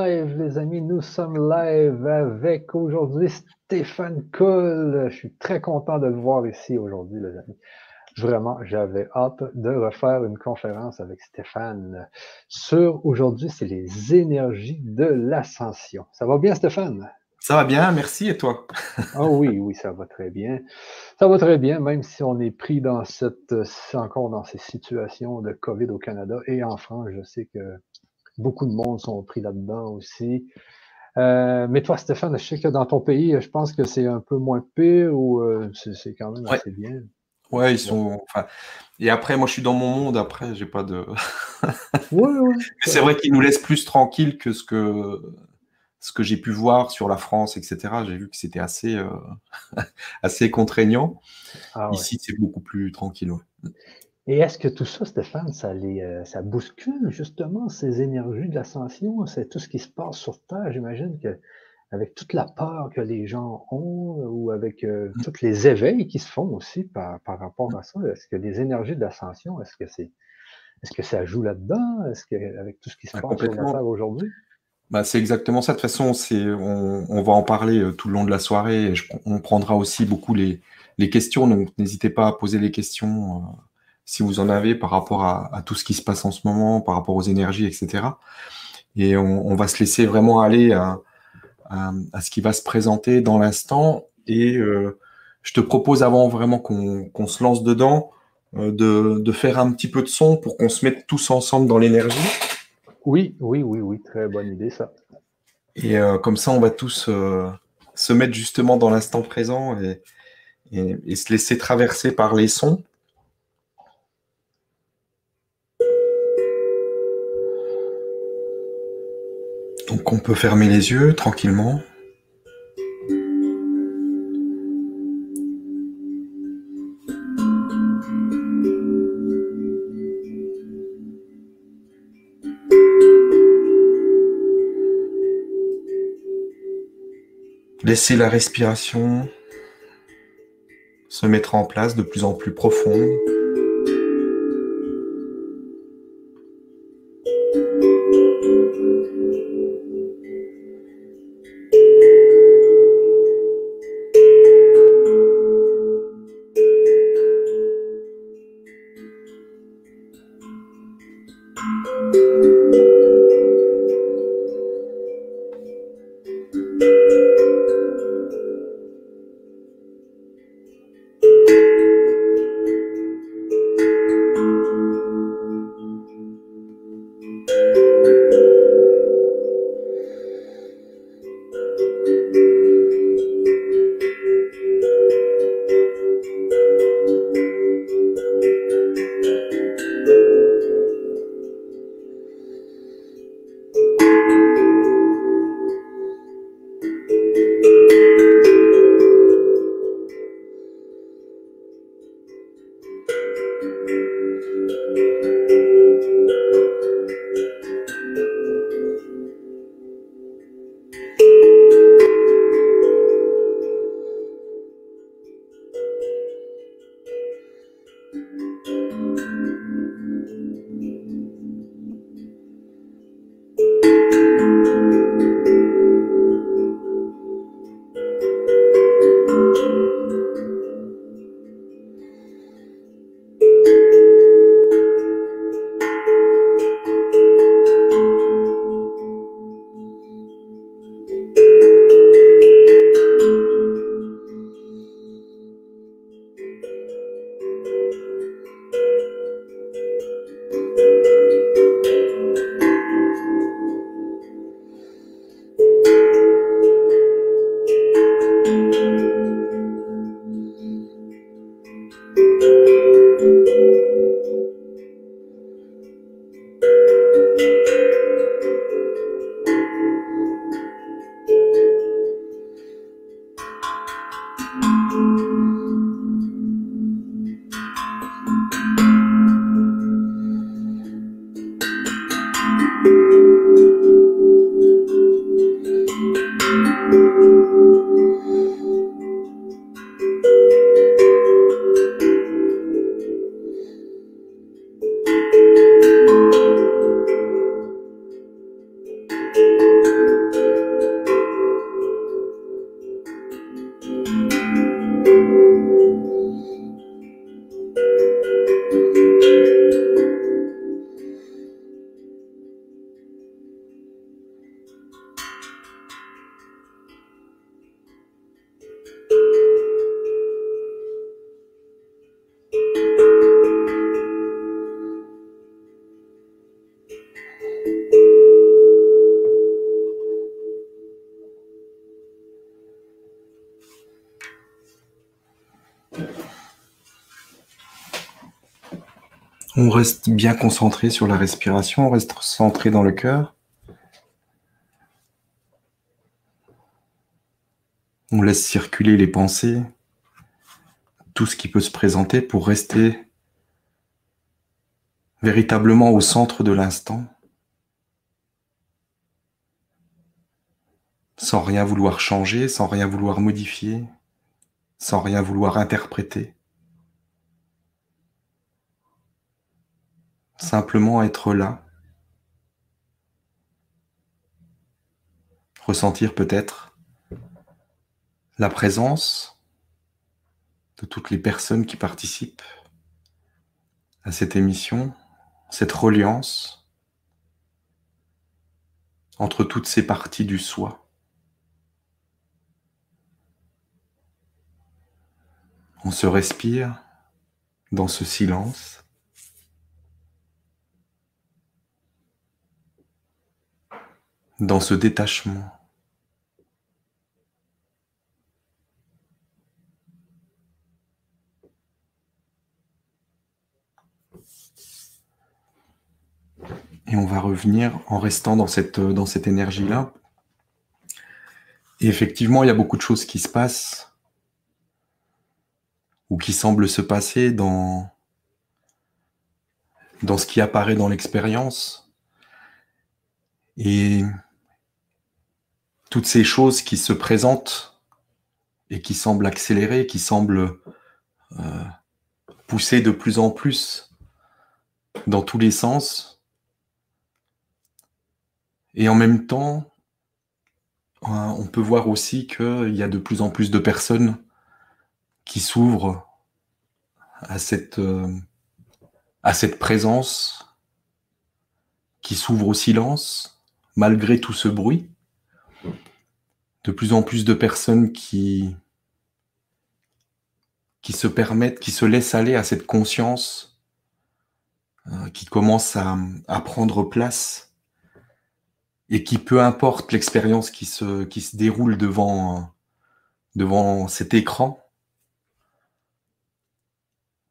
live, les amis, nous sommes live avec aujourd'hui Stéphane Cole. Je suis très content de le voir ici aujourd'hui, les amis. Vraiment, j'avais hâte de refaire une conférence avec Stéphane sur, aujourd'hui, c'est les énergies de l'ascension. Ça va bien, Stéphane? Ça va bien, merci, et toi? Ah oui, oui, ça va très bien. Ça va très bien, même si on est pris dans ces situations de COVID au Canada et en France, je sais que beaucoup de monde sont pris là-dedans aussi. Mais toi, Stéphane, je sais que dans ton pays, je pense que c'est un peu moins pire ou c'est quand même assez bien. Ouais, ils sont. Enfin, et après, moi, je suis dans mon monde. Après, j'ai pas de. Ouais. C'est vrai qu'ils nous laissent plus tranquilles que ce que j'ai pu voir sur la France, etc. J'ai vu que c'était assez assez contraignant. Ah, ouais. Ici, c'est beaucoup plus tranquille. Ouais. Et est-ce que tout ça, Stéphane, ça bouscule justement ces énergies de l'ascension, c'est tout ce qui se passe sur Terre. J'imagine que avec toute la peur que les gens ont ou avec tous les éveils qui se font aussi par rapport à ça, est-ce que les énergies de l'ascension, est-ce que ça joue là-dedans? Est-ce que avec tout ce qui se passe sur la Terre aujourd'hui? Bah, c'est exactement ça. De toute façon, on va en parler tout le long de la soirée. Et on prendra aussi beaucoup les questions. Donc, n'hésitez pas à poser les questions. Si vous en avez par rapport à tout ce qui se passe en ce moment, par rapport aux énergies, etc. Et on va se laisser vraiment aller à ce qui va se présenter dans l'instant. Et je te propose, avant vraiment qu'on se lance dedans, de faire un petit peu de son pour qu'on se mette tous ensemble dans l'énergie. Oui, très bonne idée ça. Et comme ça, on va tous se mettre justement dans l'instant présent et se laisser traverser par les sons. Donc on peut fermer les yeux tranquillement. Laissez la respiration se mettre en place de plus en plus profonde. On reste bien concentré sur la respiration, on reste centré dans le cœur. On laisse circuler les pensées, tout ce qui peut se présenter pour rester véritablement au centre de l'instant, sans rien vouloir changer, sans rien vouloir modifier, sans rien vouloir interpréter. Simplement être là, ressentir peut-être la présence de toutes les personnes qui participent à cette émission, cette reliance entre toutes ces parties du soi. On se respire dans ce silence. Dans ce détachement. Et on va revenir en restant dans cette énergie-là. Et effectivement, il y a beaucoup de choses qui se passent ou qui semblent se passer dans ce qui apparaît dans l'expérience. Et toutes ces choses qui se présentent et qui semblent accélérer, qui semblent pousser de plus en plus dans tous les sens. Et en même temps, on peut voir aussi qu'il y a de plus en plus de personnes qui s'ouvrent à cette présence, qui s'ouvrent au silence, malgré tout ce bruit. De plus en plus de personnes qui se permettent, qui se laissent aller à cette conscience, qui commence à prendre place et qui, peu importe l'expérience qui se déroule devant cet écran,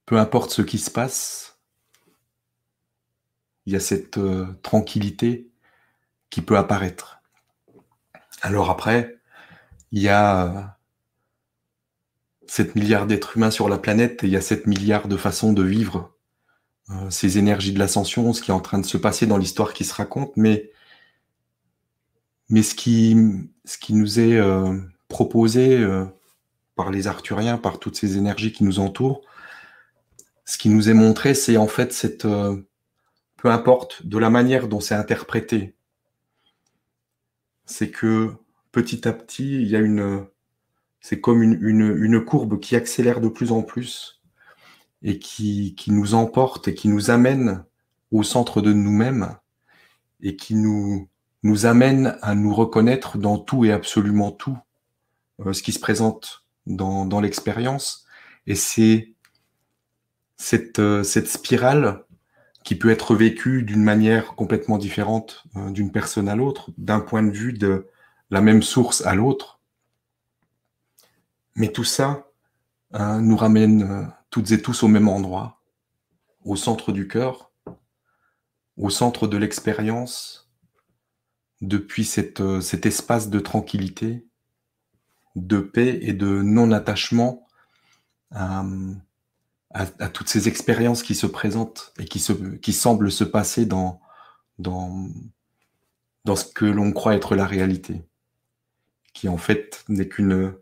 peu importe ce qui se passe, il y a cette tranquillité qui peut apparaître. Alors après, il y a 7 milliards d'êtres humains sur la planète et il y a 7 milliards de façons de vivre ces énergies de l'ascension, ce qui est en train de se passer dans l'histoire qui se raconte. Mais ce qui nous est proposé par les Arthuriens, par toutes ces énergies qui nous entourent, ce qui nous est montré, c'est en fait cette... peu importe de la manière dont c'est interprété, c'est que petit à petit, il y a c'est comme une courbe qui accélère de plus en plus et qui nous emporte et qui nous amène au centre de nous-mêmes et qui nous amène à nous reconnaître dans tout et absolument tout ce qui se présente dans l'expérience. Et c'est cette spirale qui peut être vécue d'une manière complètement différente d'une personne à l'autre, d'un point de vue de la même source à l'autre. Mais tout ça nous ramène toutes et tous au même endroit, au centre du cœur, au centre de l'expérience, depuis cet espace de tranquillité, de paix et de non-attachement à toutes ces expériences qui se présentent et qui semblent se passer dans ce que l'on croit être la réalité, qui en fait n'est qu'une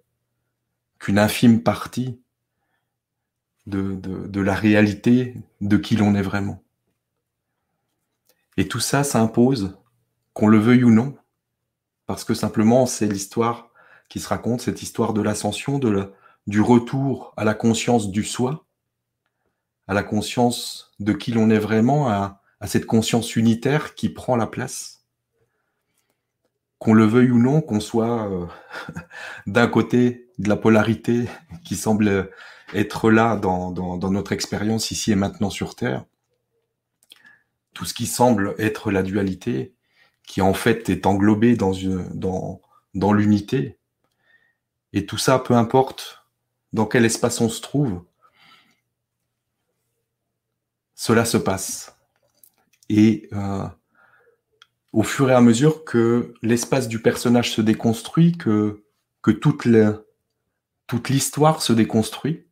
infime partie de la réalité de qui l'on est vraiment. Et tout ça s'impose, qu'on le veuille ou non, parce que simplement c'est l'histoire qui se raconte, cette histoire de l'ascension, du retour à la conscience du soi, à la conscience de qui l'on est vraiment, à cette conscience unitaire qui prend la place. Qu'on le veuille ou non, qu'on soit d'un côté de la polarité qui semble être là dans notre expérience ici et maintenant sur Terre, tout ce qui semble être la dualité, qui en fait est englobée dans l'unité. Et tout ça, peu importe dans quel espace on se trouve, cela se passe. Et au fur et à mesure que l'espace du personnage se déconstruit, que toute l'histoire se déconstruit,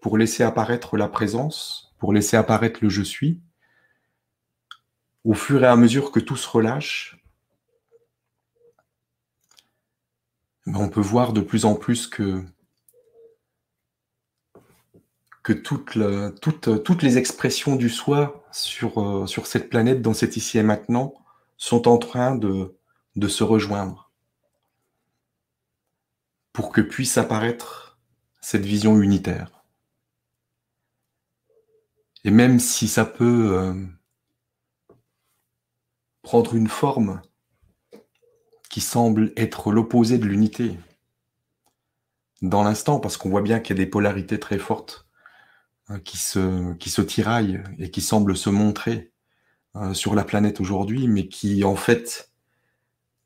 pour laisser apparaître la présence, pour laisser apparaître le « je suis », au fur et à mesure que tout se relâche, on peut voir de plus en plus que toutes les expressions du soi sur cette planète, dans cet ici et maintenant, sont en train de se rejoindre pour que puisse apparaître cette vision unitaire. Et même si ça peut... prendre une forme qui semble être l'opposé de l'unité dans l'instant, parce qu'on voit bien qu'il y a des polarités très fortes qui se tiraillent et qui semblent se montrer sur la planète aujourd'hui, mais qui en fait,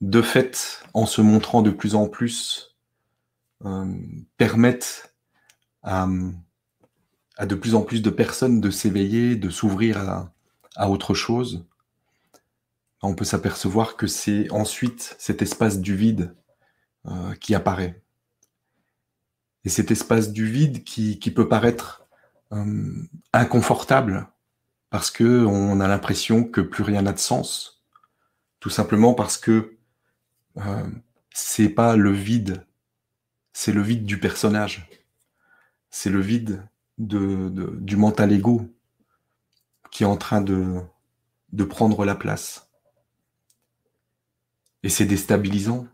de fait, en se montrant de plus en plus, permettent à de plus en plus de personnes de s'éveiller, de s'ouvrir à autre chose. On peut s'apercevoir que c'est ensuite cet espace du vide qui apparaît. Et cet espace du vide qui peut paraître inconfortable, parce qu'on a l'impression que plus rien n'a de sens, tout simplement parce que c'est pas le vide, c'est le vide du personnage, c'est le vide du mental ego qui est en train de prendre la place. Et c'est déstabilisant,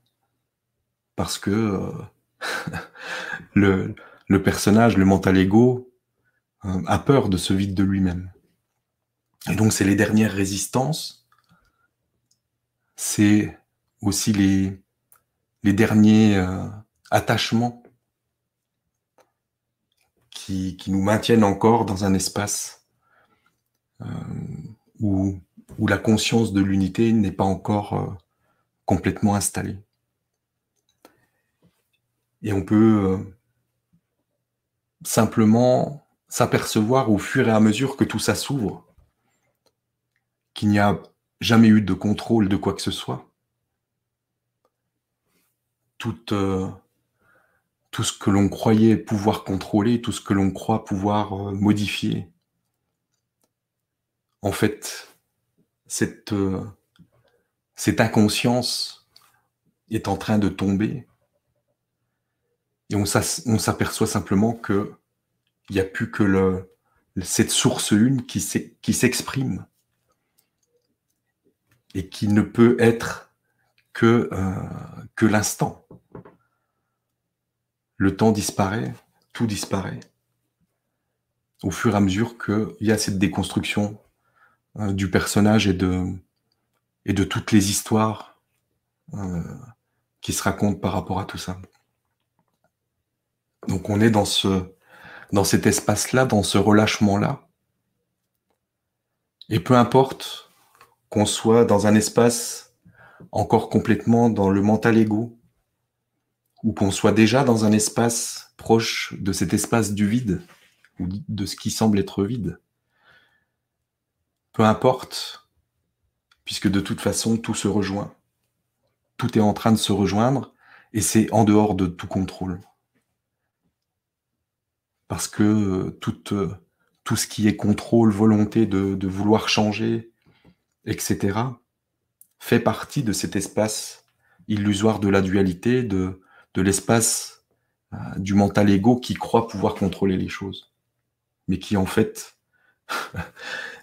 parce que le personnage, le mental ego, a peur de ce vide de lui-même. Et donc c'est les dernières résistances, c'est aussi les derniers attachements qui nous maintiennent encore dans un espace où la conscience de l'unité n'est pas encore... complètement installé. Et on peut simplement s'apercevoir au fur et à mesure que tout ça s'ouvre, qu'il n'y a jamais eu de contrôle de quoi que ce soit. Tout ce que l'on croyait pouvoir contrôler, tout ce que l'on croit pouvoir modifier, en fait, cette inconscience est en train de tomber, et on s'aperçoit simplement qu'il n'y a plus que cette source une qui s'exprime et qui ne peut être que l'instant. Le temps disparaît, tout disparaît, au fur et à mesure qu'il y a cette déconstruction du personnage et de toutes les histoires qui se racontent par rapport à tout ça. Donc on est dans cet espace-là, dans ce relâchement-là. Et peu importe qu'on soit dans un espace encore complètement dans le mental ego, ou qu'on soit déjà dans un espace proche de cet espace du vide, ou de ce qui semble être vide. Peu importe... puisque de toute façon, tout se rejoint. Tout est en train de se rejoindre, et c'est en dehors de tout contrôle. Parce que tout ce qui est contrôle, volonté de vouloir changer, etc., fait partie de cet espace illusoire de la dualité, de l'espace du mental ego qui croit pouvoir contrôler les choses, mais qui en fait...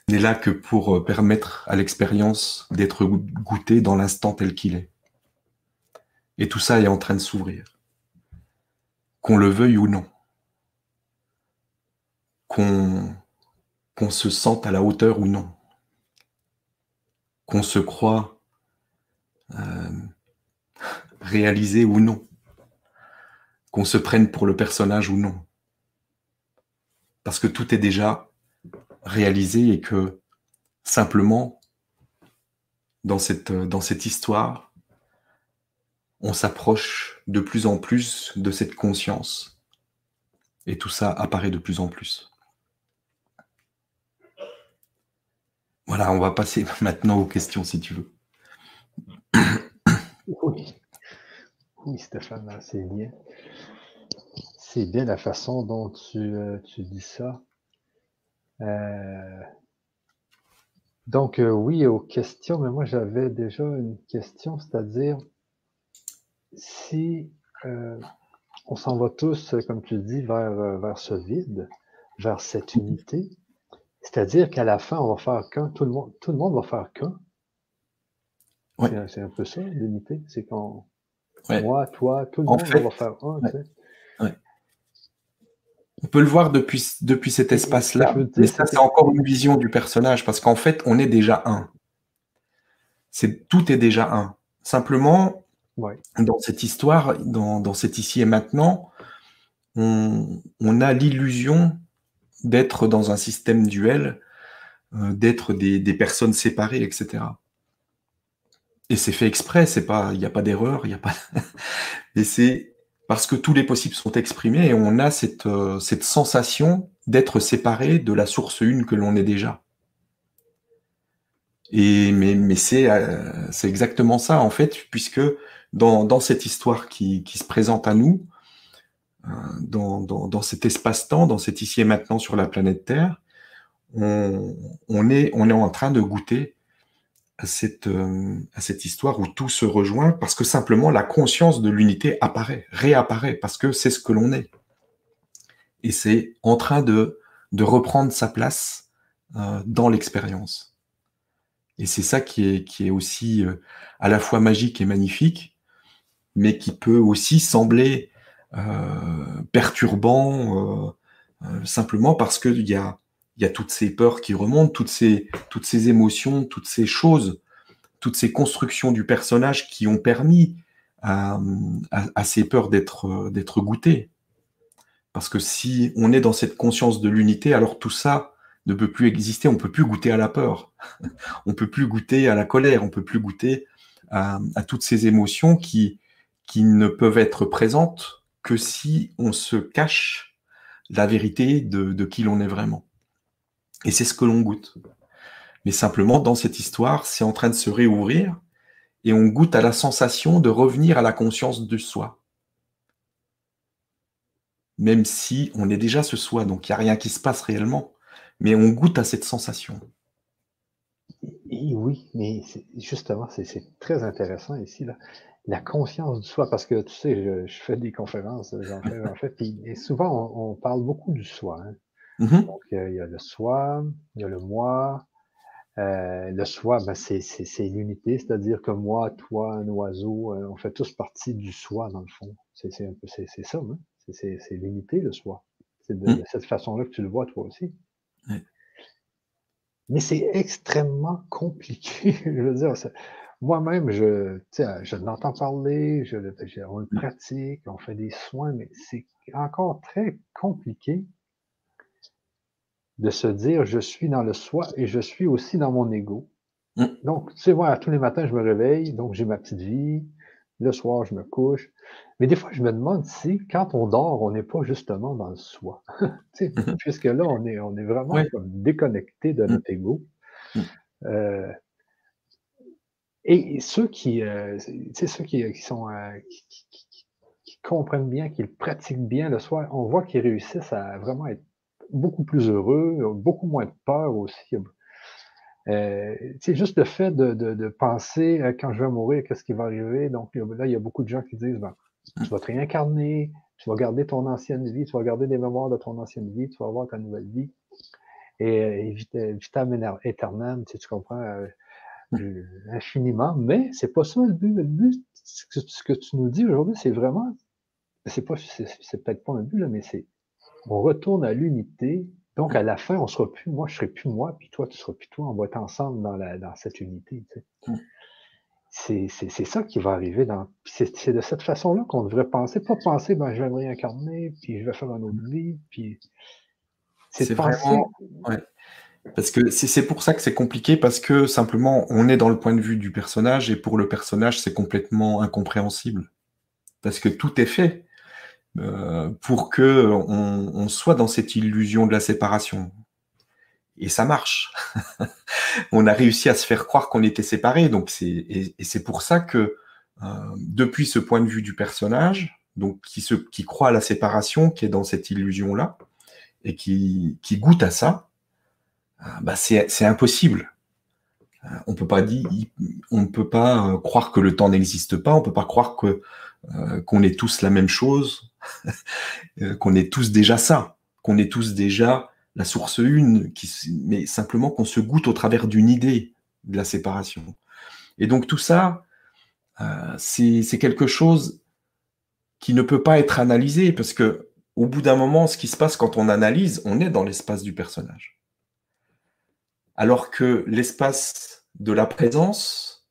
n'est là que pour permettre à l'expérience d'être goûtée dans l'instant tel qu'il est. Et tout ça est en train de s'ouvrir. Qu'on le veuille ou non. Qu'on se sente à la hauteur ou non. Qu'on se croit réalisé ou non. Qu'on se prenne pour le personnage ou non. Parce que tout est déjà réalisé, et que simplement dans cette histoire, on s'approche de plus en plus de cette conscience, et tout ça apparaît de plus en plus. Voilà, on va passer maintenant aux questions, si tu veux. Oui, oui Stéphane, c'est bien. C'est bien la façon dont tu dis ça. Donc, oui, aux questions, mais moi, j'avais déjà une question, c'est-à-dire, si on s'en va tous, comme tu dis, vers ce vide, vers cette unité, c'est-à-dire qu'à la fin, on va faire qu'un, tout le monde va faire qu'un. Ouais. C'est un peu ça, l'unité, c'est qu'on, ouais. Moi, toi, tout le monde, on va faire un, ouais. Tu sais. Ouais. On peut le voir depuis cet espace-là, mais ça, c'est encore une vision du personnage, parce qu'en fait, on est déjà un. Tout est déjà un. Simplement, ouais. Dans cette histoire, dans cet ici et maintenant, on a l'illusion d'être dans un système duel, d'être des personnes séparées, etc. Et c'est fait exprès, il n'y a pas d'erreur, il n'y a pas... Et c'est parce que tous les possibles sont exprimés et on a cette sensation d'être séparé de la source une que l'on est déjà. Mais c'est exactement ça, en fait, puisque dans cette histoire qui se présente à nous, dans cet espace-temps, dans cet ici et maintenant sur la planète Terre, on est en train de goûter à cette histoire où tout se rejoint, parce que simplement la conscience de l'unité réapparaît, parce que c'est ce que l'on est. Et c'est en train de reprendre sa place dans l'expérience. Et c'est ça qui est aussi à la fois magique et magnifique, mais qui peut aussi sembler perturbant, simplement parce qu'il y a toutes ces peurs qui remontent, toutes ces émotions, toutes ces choses, toutes ces constructions du personnage qui ont permis à ces peurs d'être goûtées. Parce que si on est dans cette conscience de l'unité, alors tout ça ne peut plus exister, on ne peut plus goûter à la peur, on ne peut plus goûter à la colère, on ne peut plus goûter à toutes ces émotions qui ne peuvent être présentes que si on se cache la vérité de qui l'on est vraiment. Et c'est ce que l'on goûte. Mais simplement, dans cette histoire, c'est en train de se réouvrir et on goûte à la sensation de revenir à la conscience du soi. Même si on est déjà ce soi, donc il n'y a rien qui se passe réellement, mais on goûte à cette sensation. Et oui, mais justement, c'est très intéressant ici, là. La conscience du soi, parce que tu sais, je fais des conférences, j'en fais, puis et souvent on parle beaucoup du soi. Hein. Mm-hmm. Donc il y a le soi, il y a le moi. Le soi, ben, c'est l'unité, c'est-à-dire que moi, toi, un oiseau, on fait tous partie du soi dans le fond. C'est ça, hein. C'est l'unité, le soi. C'est de cette façon-là que tu le vois toi aussi. Mm. Mais c'est extrêmement compliqué, je veux dire. Moi-même, je l'entends parler, on le pratique, on fait des soins, mais c'est encore très compliqué de se dire je suis dans le soi et je suis aussi dans mon ego. Mm. Donc, tu sais, moi, tous les matins, je me réveille, donc j'ai ma petite vie, le soir, je me couche. Mais des fois, je me demande si, quand on dort, on n'est pas justement dans le soi. Puisque là, on est vraiment ouais. Comme déconnecté de notre ego. Et ceux qui comprennent bien, qui pratiquent bien le soir, on voit qu'ils réussissent à vraiment être beaucoup plus heureux, beaucoup moins de peur aussi. C'est juste le fait de penser quand je vais mourir, qu'est-ce qui va arriver. Donc là, il y a beaucoup de gens qui disent ben, tu vas te réincarner, tu vas garder ton ancienne vie, tu vas garder des mémoires de ton ancienne vie, tu vas avoir ta nouvelle vie. Et vitam aeternam, tu comprends infiniment, mais c'est pas ça le but. Le but, ce que tu nous dis aujourd'hui, c'est vraiment, c'est peut-être pas un but, là, mais c'est, on retourne à l'unité, donc à la fin, on sera plus moi, je serai plus moi, puis toi, tu seras plus toi, on va être ensemble dans cette unité. Tu sais. C'est ça qui va arriver, c'est de cette façon-là qu'on devrait penser, pas penser, ben, je vais me réincarner, puis je vais faire un autre vie, puis c'est penser... Vraiment... Ouais. Parce que c'est pour ça que c'est compliqué, parce que simplement, on est dans le point de vue du personnage, et pour le personnage, c'est complètement incompréhensible. Parce que tout est fait pour qu'on soit dans cette illusion de la séparation. et ça marche. On a réussi à se faire croire qu'on était séparés. Donc c'est pour ça que depuis ce point de vue du personnage, donc qui croit à la séparation, qui est dans cette illusion-là, et qui goûte à ça, bah c'est impossible. On ne peut pas croire que le temps n'existe pas, on ne peut pas croire que qu'on est tous la même chose, qu'on est tous déjà ça, qu'on est tous déjà la source une, mais simplement qu'on se goûte au travers d'une idée de la séparation. Et donc tout ça, c'est quelque chose qui ne peut pas être analysé, parce que au bout d'un moment, ce qui se passe quand on analyse, on est dans l'espace du personnage. Alors que l'espace de la présence,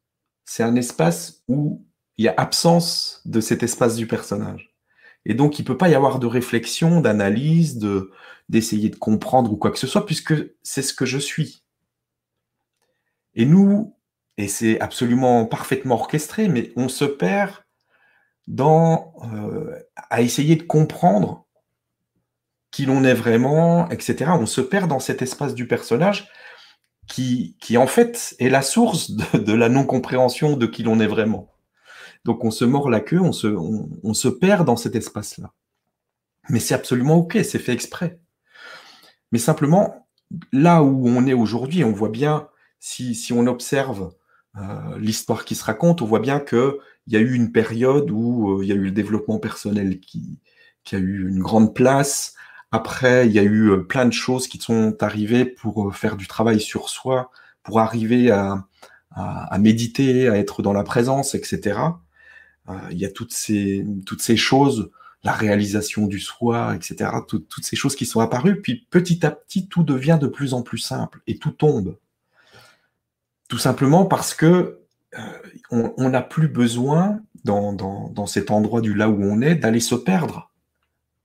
c'est un espace où il y a absence de cet espace du personnage. Et donc, il ne peut pas y avoir de réflexion, d'analyse, d'essayer de comprendre ou quoi que ce soit, puisque c'est ce que je suis. Et nous, et c'est absolument parfaitement orchestré, mais on se perd dans, à essayer de comprendre qui l'on est vraiment, etc. On se perd dans cet espace du personnage qui en fait, est la source de la non-compréhension de qui l'on est vraiment. Donc, on se mord la queue, on se perd dans cet espace-là. Mais c'est absolument OK, c'est fait exprès. Mais simplement, là où on est aujourd'hui, on voit bien, si on observe l'histoire qui se raconte, on voit bien qu'il y a eu une période où il y a eu le développement personnel qui a eu une grande place. Après, il y a eu plein de choses qui sont arrivées pour faire du travail sur soi, pour arriver à méditer, à être dans la présence, etc. Il y a toutes ces choses, la réalisation du soi, etc. Toutes ces choses qui sont apparues. Puis petit à petit, tout devient de plus en plus simple et tout tombe. Tout simplement parce que on n'a plus besoin, dans cet endroit du là où on est, d'aller se perdre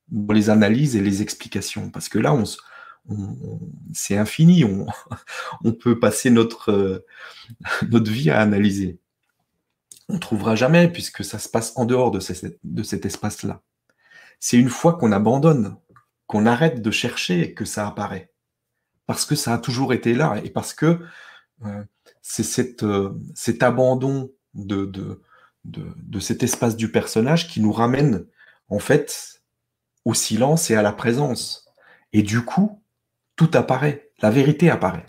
dans les analyses et les explications. Parce que là, c'est infini. On peut passer notre vie à analyser. On ne trouvera jamais, puisque ça se passe en dehors de cet espace-là. C'est une fois qu'on abandonne, qu'on arrête de chercher, que ça apparaît. Parce que ça a toujours été là et parce que c'est cet abandon de cet espace du personnage qui nous ramène en fait au silence et à la présence. Et du coup, tout apparaît, la vérité apparaît,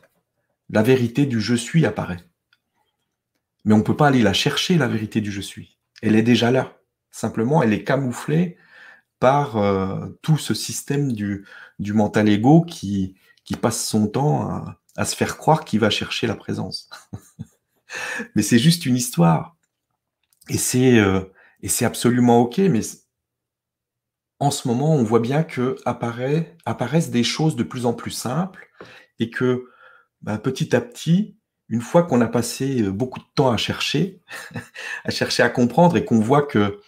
la vérité du je suis apparaît. Mais on ne peut pas aller la chercher, la vérité du je suis. Elle est déjà là. Simplement, elle est camouflée par tout ce système du mental ego qui passe son temps à se faire croire qu'il va chercher la présence. Mais c'est juste une histoire. Et c'est absolument OK, mais en ce moment, on voit bien que apparaissent des choses de plus en plus simples et que petit à petit, une fois qu'on a passé beaucoup de temps à chercher, à chercher à comprendre et qu'on voit qu'il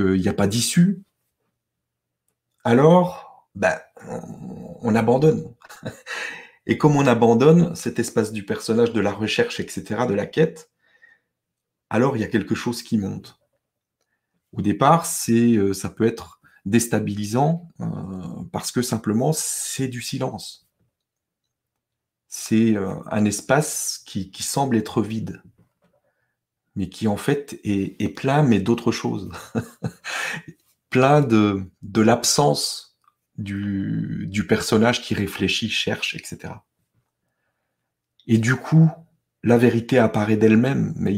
n'y a pas d'issue, alors on abandonne. Et comme on abandonne cet espace du personnage, de la recherche, etc., de la quête, alors il y a quelque chose qui monte. Au départ, ça peut être déstabilisant parce que simplement, c'est du silence. C'est un espace qui semble être vide, mais qui en fait est plein, mais d'autres choses. Plein de l'absence du personnage qui réfléchit, cherche, etc. Et du coup, la vérité apparaît d'elle-même, mais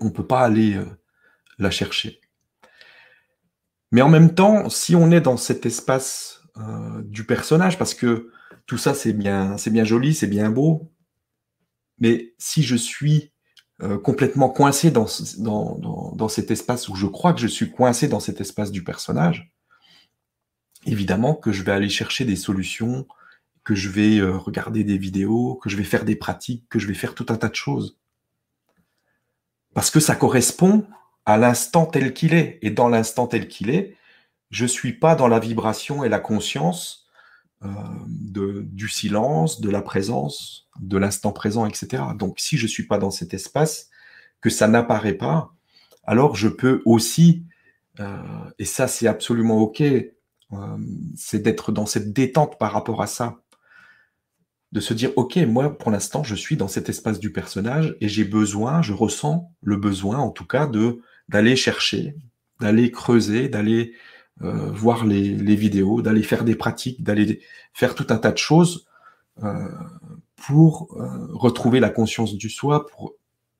on ne peut pas aller la chercher. Mais en même temps, si on est dans cet espace du personnage, parce que tout ça, c'est bien joli, c'est bien beau, mais si je suis complètement coincé dans cet espace, où je crois que je suis coincé dans cet espace du personnage, évidemment que je vais aller chercher des solutions, que je vais regarder des vidéos, que je vais faire des pratiques, que je vais faire tout un tas de choses. Parce que ça correspond à l'instant tel qu'il est. Et dans l'instant tel qu'il est, je ne suis pas dans la vibration et la conscience du silence, de la présence, de l'instant présent, etc. Donc si je ne suis pas dans cet espace, que ça n'apparaît pas, alors je peux aussi, et ça c'est absolument OK, c'est d'être dans cette détente par rapport à ça. de se dire, ok, moi, pour l'instant, je suis dans cet espace du personnage et j'ai besoin, je ressens le besoin, en tout cas, d'aller chercher, d'aller creuser, d'aller voir les vidéos, d'aller faire des pratiques, d'aller faire tout un tas de choses pour retrouver la conscience du soi,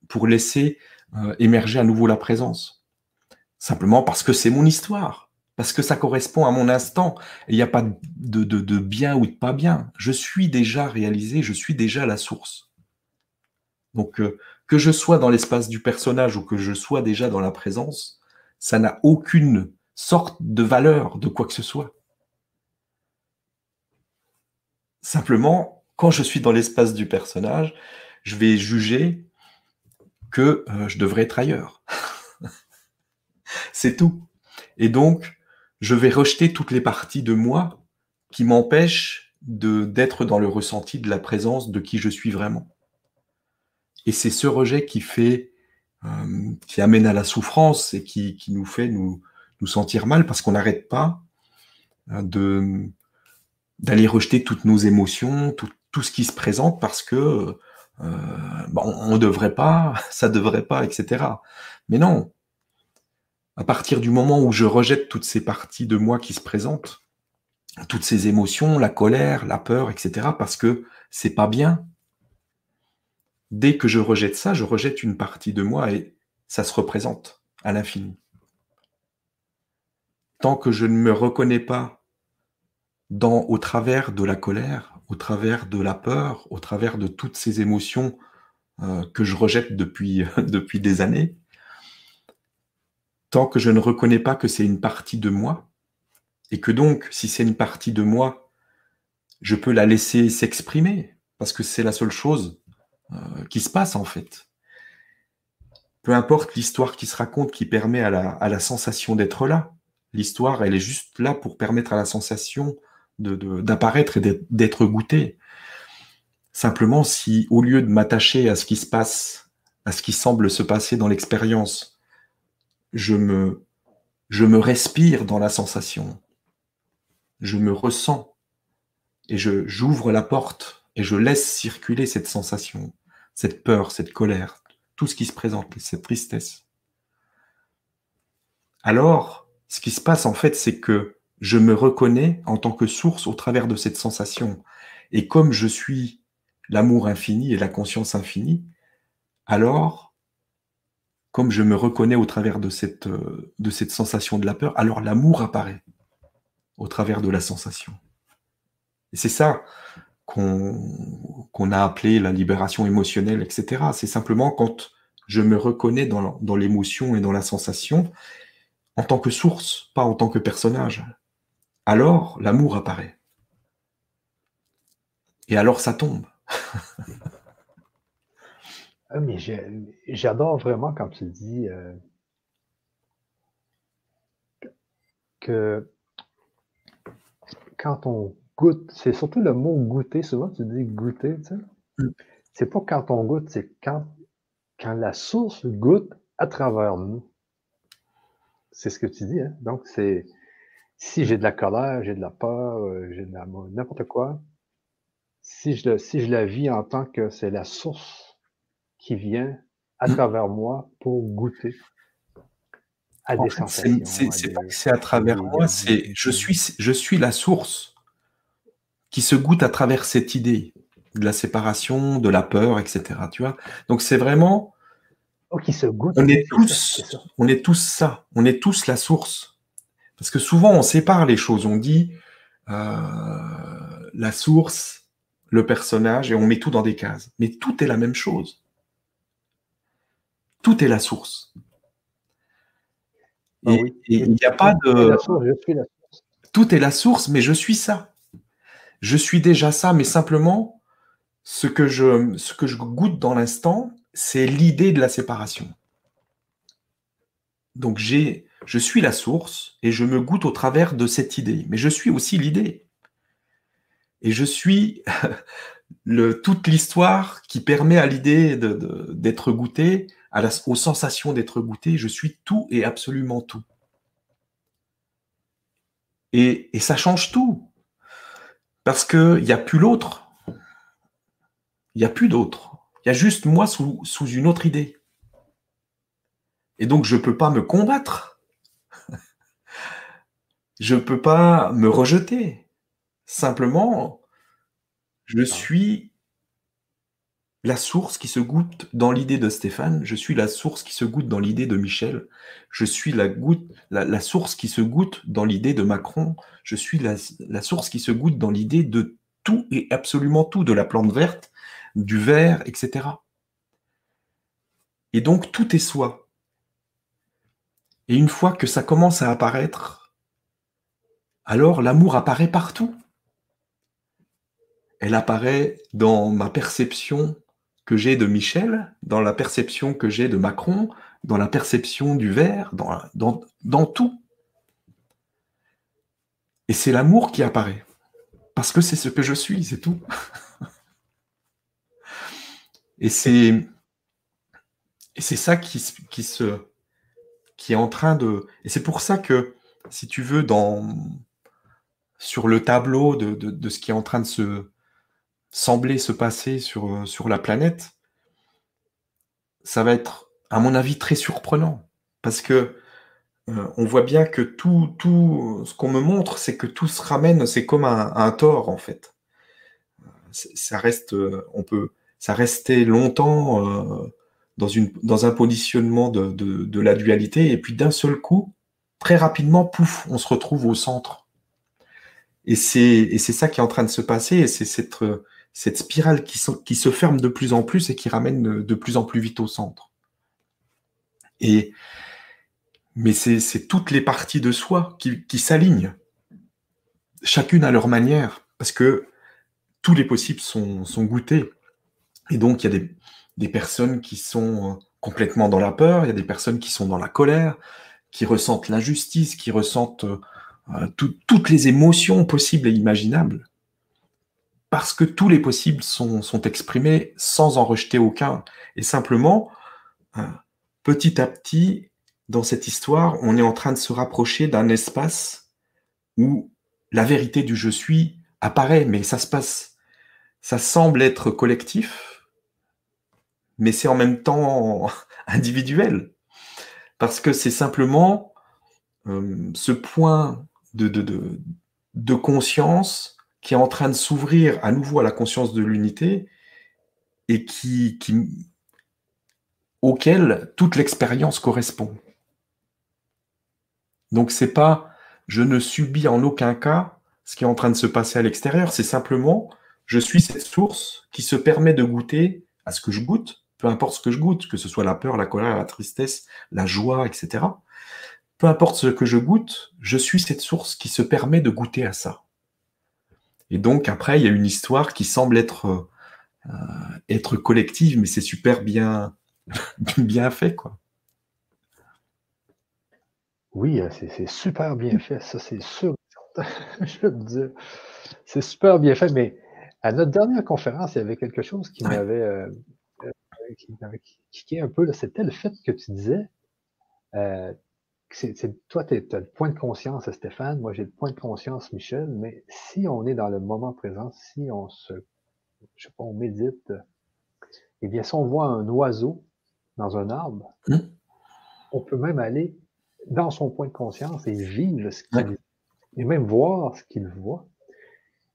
pour laisser émerger à nouveau la présence. Simplement parce que c'est mon histoire. Parce que ça correspond à mon instant. Il n'y a pas de bien ou de pas bien. Je suis déjà réalisé, je suis déjà la source. Donc, que je sois dans l'espace du personnage ou que je sois déjà dans la présence, ça n'a aucune sorte de valeur de quoi que ce soit. Simplement, quand je suis dans l'espace du personnage, je vais juger que je devrais être ailleurs. C'est tout. Et donc, je vais rejeter toutes les parties de moi qui m'empêchent d'être dans le ressenti de la présence de qui je suis vraiment. Et c'est ce rejet qui amène à la souffrance et qui nous fait nous sentir mal parce qu'on n'arrête pas d'aller rejeter toutes nos émotions, tout ce qui se présente parce que on ne devrait pas, ça ne devrait pas, etc. Mais non. À partir du moment où je rejette toutes ces parties de moi qui se présentent, toutes ces émotions, la colère, la peur, etc., parce que c'est pas bien, dès que je rejette ça, je rejette une partie de moi et ça se représente à l'infini. Tant que je ne me reconnais pas au travers de la colère, au travers de la peur, au travers de toutes ces émotions que je rejette depuis des années, tant que je ne reconnais pas que c'est une partie de moi, et que donc, si c'est une partie de moi, je peux la laisser s'exprimer, parce que c'est la seule chose qui se passe en fait. Peu importe l'histoire qui se raconte, qui permet à la sensation d'être là, l'histoire, elle est juste là pour permettre à la sensation d'apparaître et d'être goûtée. Simplement, si au lieu de m'attacher à ce qui se passe, à ce qui semble se passer dans l'expérience, je me respire dans la sensation, je me ressens et j'ouvre la porte et je laisse circuler cette sensation, cette peur, cette colère, tout ce qui se présente, cette tristesse. Alors, ce qui se passe en fait, c'est que je me reconnais en tant que source au travers de cette sensation. Et comme je suis l'amour infini et la conscience infinie, alors, comme je me reconnais au travers de cette sensation de la peur, alors l'amour apparaît au travers de la sensation. Et c'est ça qu'on a appelé la libération émotionnelle, etc. C'est simplement quand je me reconnais dans l'émotion et dans la sensation, en tant que source, pas en tant que personnage, alors l'amour apparaît. Et alors ça tombe. Mais j'adore vraiment quand tu dis que quand on goûte, c'est surtout le mot goûter, souvent tu dis goûter, tu sais. C'est pas quand on goûte, c'est quand la source goûte à travers nous. C'est ce que tu dis, hein? Donc c'est si j'ai de la colère, j'ai de la peur, j'ai de la n'importe quoi, si je la vis en tant que c'est la source qui vient à travers moi pour goûter à des sensations. C'est pas que c'est à travers moi, c'est je suis la source qui se goûte à travers cette idée de la séparation, de la peur, etc. Tu vois? Donc c'est vraiment qui se goûte. On est tous ça. On est tous la source. Parce que souvent on sépare les choses. On dit la source, le personnage, et on met tout dans des cases. Mais tout est la même chose. Tout est la source. Et il n'y a pas de... Tout est la source, mais je suis ça. Je suis déjà ça, mais simplement, ce que je goûte dans l'instant, c'est l'idée de la séparation. Donc, je suis la source et je me goûte au travers de cette idée. Mais je suis aussi l'idée. Et je suis toute l'histoire qui permet à l'idée d'être goûtée, aux sensations d'être goûté, je suis tout et absolument tout. Et ça change tout. Parce qu'il n'y a plus l'autre. Il n'y a plus d'autre. Il y a juste moi sous une autre idée. Et donc, je ne peux pas me combattre. Je ne peux pas me rejeter. Simplement, je suis la source qui se goûte dans l'idée de Stéphane. Je suis la source qui se goûte dans l'idée de Michel. Je suis la source qui se goûte dans l'idée de Macron. Je suis la source qui se goûte dans l'idée de tout et absolument tout, de la plante verte, du verre, etc. Et donc, tout est soi. Et une fois que ça commence à apparaître, alors l'amour apparaît partout. Elle apparaît dans ma perception que j'ai de Michel, dans la perception que j'ai de Macron, dans la perception du verre, dans tout. Et c'est l'amour qui apparaît. Parce que c'est ce que je suis, c'est tout. Et c'est ça qui est en train de... Et c'est pour ça que, si tu veux, sur le tableau de ce qui est en train de se passer sur la planète, ça va être, à mon avis, très surprenant. Parce que on voit bien que tout ce qu'on me montre, c'est que tout se ramène, c'est comme un tort, en fait. Ça restait longtemps dans un positionnement de la dualité, et puis d'un seul coup, très rapidement, pouf, on se retrouve au centre. Et c'est ça qui est en train de se passer, et c'est cette spirale qui se ferme de plus en plus et qui ramène de plus en plus vite au centre. Mais c'est toutes les parties de soi qui s'alignent, chacune à leur manière, parce que tous les possibles sont goûtés. Et donc, il y a des personnes qui sont complètement dans la peur, il y a des personnes qui sont dans la colère, qui ressentent l'injustice, qui ressentent toutes les émotions possibles et imaginables, parce que tous les possibles sont exprimés sans en rejeter aucun. Et simplement, petit à petit, dans cette histoire, on est en train de se rapprocher d'un espace où la vérité du « je suis » apparaît, mais ça semble être collectif, mais c'est en même temps individuel, parce que c'est simplement ce point de conscience qui est en train de s'ouvrir à nouveau à la conscience de l'unité et auquel toute l'expérience correspond. Donc c'est pas « je ne subis en aucun cas ce qui est en train de se passer à l'extérieur », c'est simplement « je suis cette source qui se permet de goûter à ce que je goûte ». Peu importe ce que je goûte, que ce soit la peur, la colère, la tristesse, la joie, etc. Peu importe ce que je goûte, je suis cette source qui se permet de goûter à ça. Et donc, après, il y a une histoire qui semble être collective, mais c'est super bien fait, quoi. Oui, c'est super bien fait, ça, c'est sûr. Je veux dire, c'est super bien fait, mais à notre dernière conférence, il y avait quelque chose qui m'avait... qui est un peu, là, c'était le fait que tu disais toi tu as le point de conscience Stéphane, moi j'ai le point de conscience Michel, mais si on est dans le moment présent, si on médite, et bien si on voit un oiseau dans un arbre, on peut même aller dans son point de conscience et vivre ce qu'il et même voir ce qu'il voit.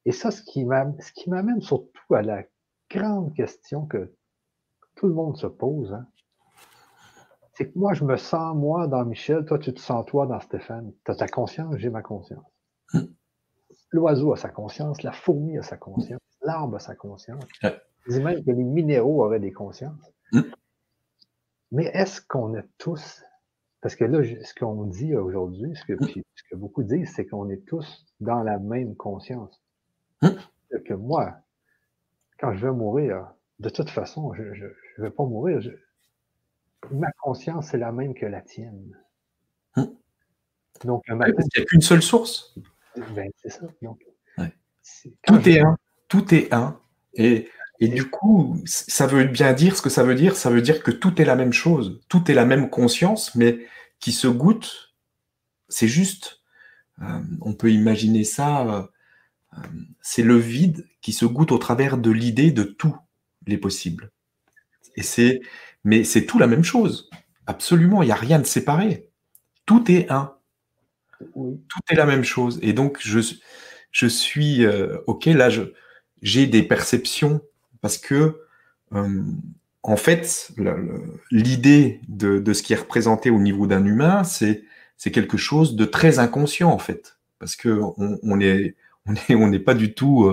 Et ça, ce qui m'amène surtout à la grande question que tout le monde se pose, hein? C'est que moi, je me sens, moi, dans Michel, toi, tu te sens, toi, dans Stéphane. Tu as ta conscience, j'ai ma conscience. L'oiseau a sa conscience, la fourmi a sa conscience, l'arbre a sa conscience. Dis même que les minéraux auraient des consciences. Mais est-ce qu'on a tous, parce que là, ce qu'on dit aujourd'hui, ce que beaucoup disent, c'est qu'on est tous dans la même conscience. C'est que moi, quand je vais mourir, de toute façon, je ne vais pas mourir. Ma conscience est la même que la tienne. Donc, le matin, parce qu'il n'y a qu'une seule source. Ben, c'est ça. Donc, tout est un. Et du coup, ça veut bien dire ce que ça veut dire. Ça veut dire que tout est la même chose. Tout est la même conscience, mais qui se goûte. C'est juste, on peut imaginer ça, c'est le vide qui se goûte au travers de l'idée de tout. les possibles. Mais c'est tout la même chose. Absolument, il n'y a rien de séparé. Tout est un. Oui. Tout est la même chose. Et donc, je suis... ok, là, j'ai des perceptions parce que, en fait, l'idée de ce qui est représenté au niveau d'un humain, c'est quelque chose de très inconscient, en fait. Parce qu'on est... On n'est pas du tout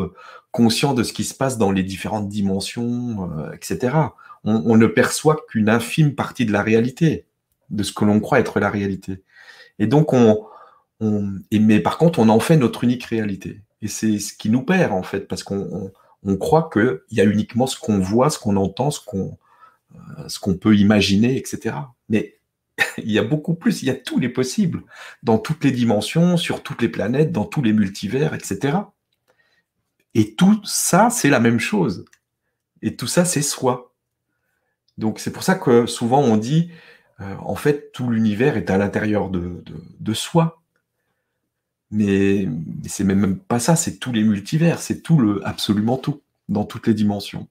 conscient de ce qui se passe dans les différentes dimensions, etc. On ne perçoit qu'une infime partie de la réalité, de ce que l'on croit être la réalité. Et donc, mais par contre, on en fait notre unique réalité. Et c'est ce qui nous perd, en fait, parce qu'on croit qu'il y a uniquement ce qu'on voit, ce qu'on entend, ce qu'on peut imaginer, etc. Mais il y a beaucoup plus, il y a tous les possibles, dans toutes les dimensions, sur toutes les planètes, dans tous les multivers, etc. Et tout ça, c'est la même chose. Et tout ça, c'est soi. Donc, c'est pour ça que souvent, on dit, en fait, tout l'univers est à l'intérieur de soi. Mais c'est même pas ça, c'est tous les multivers, c'est absolument tout, dans toutes les dimensions.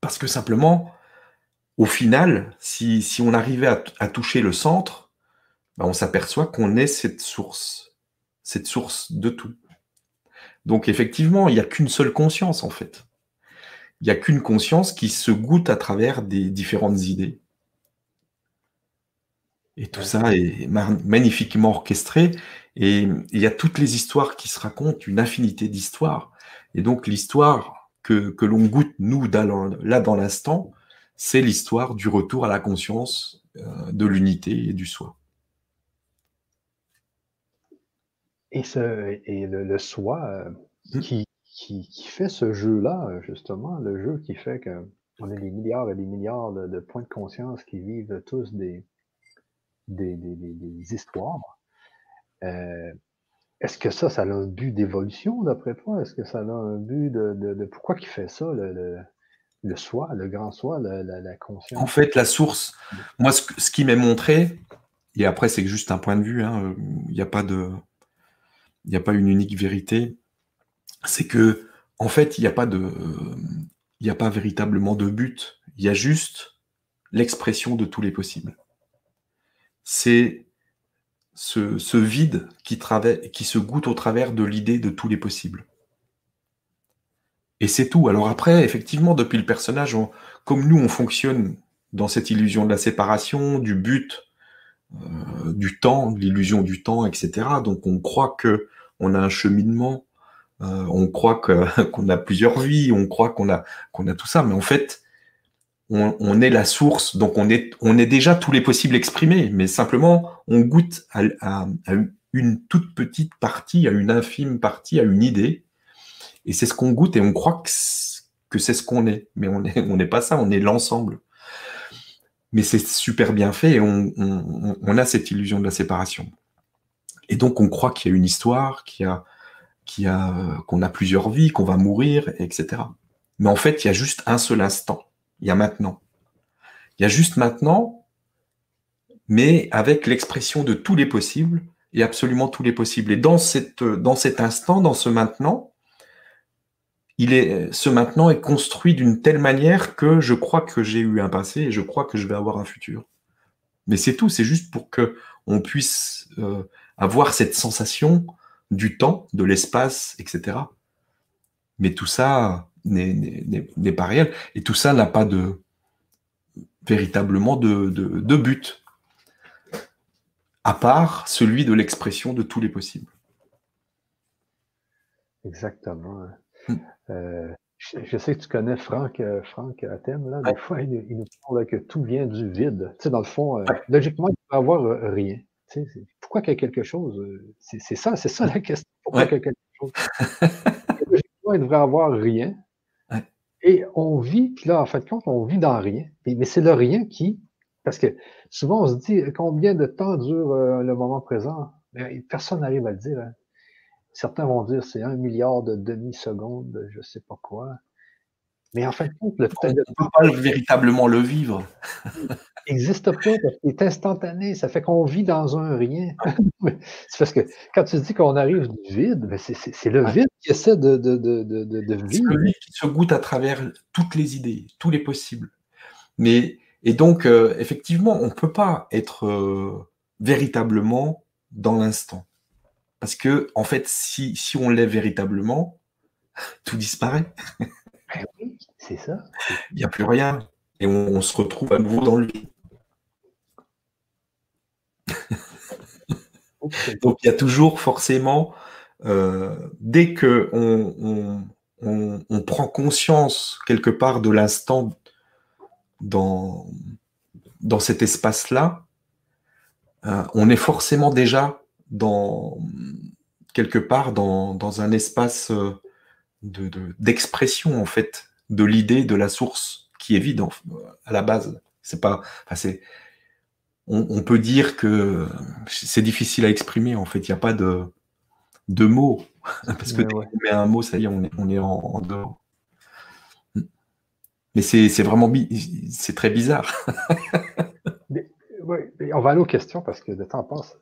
Parce que simplement... Au final, si on arrivait à toucher le centre, ben on s'aperçoit qu'on est cette source de tout. Donc effectivement, il n'y a qu'une seule conscience en fait. Il n'y a qu'une conscience qui se goûte à travers des différentes idées. Et tout ça est magnifiquement orchestré. Et il y a toutes les histoires qui se racontent, une infinité d'histoires. Et donc l'histoire que l'on goûte, nous, là dans l'instant, c'est l'histoire du retour à la conscience de l'unité et du soi. Et le soi qui fait ce jeu-là, justement, le jeu qui fait qu'on a des milliards et des milliards de points de conscience qui vivent tous des histoires. Est-ce que ça a un but d'évolution, d'après toi? Est-ce que ça a un but de pourquoi il fait ça, le soi, le grand soi, la conscience. En fait, la source, moi, ce qui m'est montré, et après, c'est juste un point de vue, hein, il n'y a pas une unique vérité, c'est que, en fait, il n'y a pas véritablement de but, il y a juste l'expression de tous les possibles. C'est ce vide qui se goûte au travers de l'idée de tous les possibles. Et c'est tout. Alors après, effectivement, depuis le personnage, comme nous, on fonctionne dans cette illusion de la séparation, du but, du temps, de l'illusion du temps, etc. Donc on croit qu'on a un cheminement, on croit qu'on a plusieurs vies, on croit qu'on a tout ça. Mais en fait, on est la source, donc on est déjà tous les possibles exprimés, mais simplement, on goûte à une toute petite partie, à une infime partie, à une idée. Et c'est ce qu'on goûte et on croit que c'est ce qu'on est. Mais on n'est pas ça, on est l'ensemble. Mais c'est super bien fait et on a cette illusion de la séparation. Et donc, on croit qu'il y a une histoire, qu'on a plusieurs vies, qu'on va mourir, etc. Mais en fait, il y a juste un seul instant. Il y a maintenant. Il y a juste maintenant, mais avec l'expression de tous les possibles et absolument tous les possibles. Et dans cet instant, dans ce maintenant, ce maintenant est construit d'une telle manière que je crois que j'ai eu un passé et je crois que je vais avoir un futur. Mais c'est tout, c'est juste pour qu'on puisse avoir cette sensation du temps, de l'espace, etc. Mais tout ça n'est pas réel et tout ça n'a pas véritablement de but, à part celui de l'expression de tous les possibles. Exactement. Je sais que tu connais Franck Athème, là, des fois, il nous parle là, que tout vient du vide. Tu sais, dans le fond, logiquement, il ne peut y avoir rien. Tu sais, pourquoi qu'il y a quelque chose? C'est ça la question. Pourquoi qu'il y a quelque chose? Logiquement, il devrait avoir rien. Ouais. Et on vit, puis là, en fin de compte, on vit dans rien. Mais c'est le rien qui... Parce que souvent, on se dit, combien de temps dure le moment présent? Personne n'arrive à le dire, hein. Certains vont dire c'est 1 milliard de demi-secondes, je ne sais pas quoi. Mais en fait, le fait de ne peut pas véritablement le vivre. N'existe pas, parce qu'il est instantané. Ça fait qu'on vit dans un rien. C'est parce que quand tu dis qu'on arrive du vide, c'est le vide qui essaie de vivre. C'est le vide qui se goûte à travers toutes les idées, tous les possibles. Mais, et donc, effectivement, on ne peut pas être véritablement dans l'instant. Parce que, en fait, si on l'est véritablement, tout disparaît. Oui, c'est ça. Il n'y a plus rien. Et on se retrouve à nouveau dans le vide. Okay. Donc, il y a toujours forcément, dès qu'on prend conscience quelque part de l'instant dans cet espace-là, on est forcément déjà dans un espace d'expression, en fait, de l'idée, de la source qui est vide à la base. C'est pas, enfin c'est, on peut dire que c'est difficile à exprimer, en fait. Il n'y a pas de mots. Parce que dès qu'on met un mot, ça y est, on est en dehors. Mais c'est vraiment c'est très bizarre. Oui, on va aller aux questions parce que le temps passe.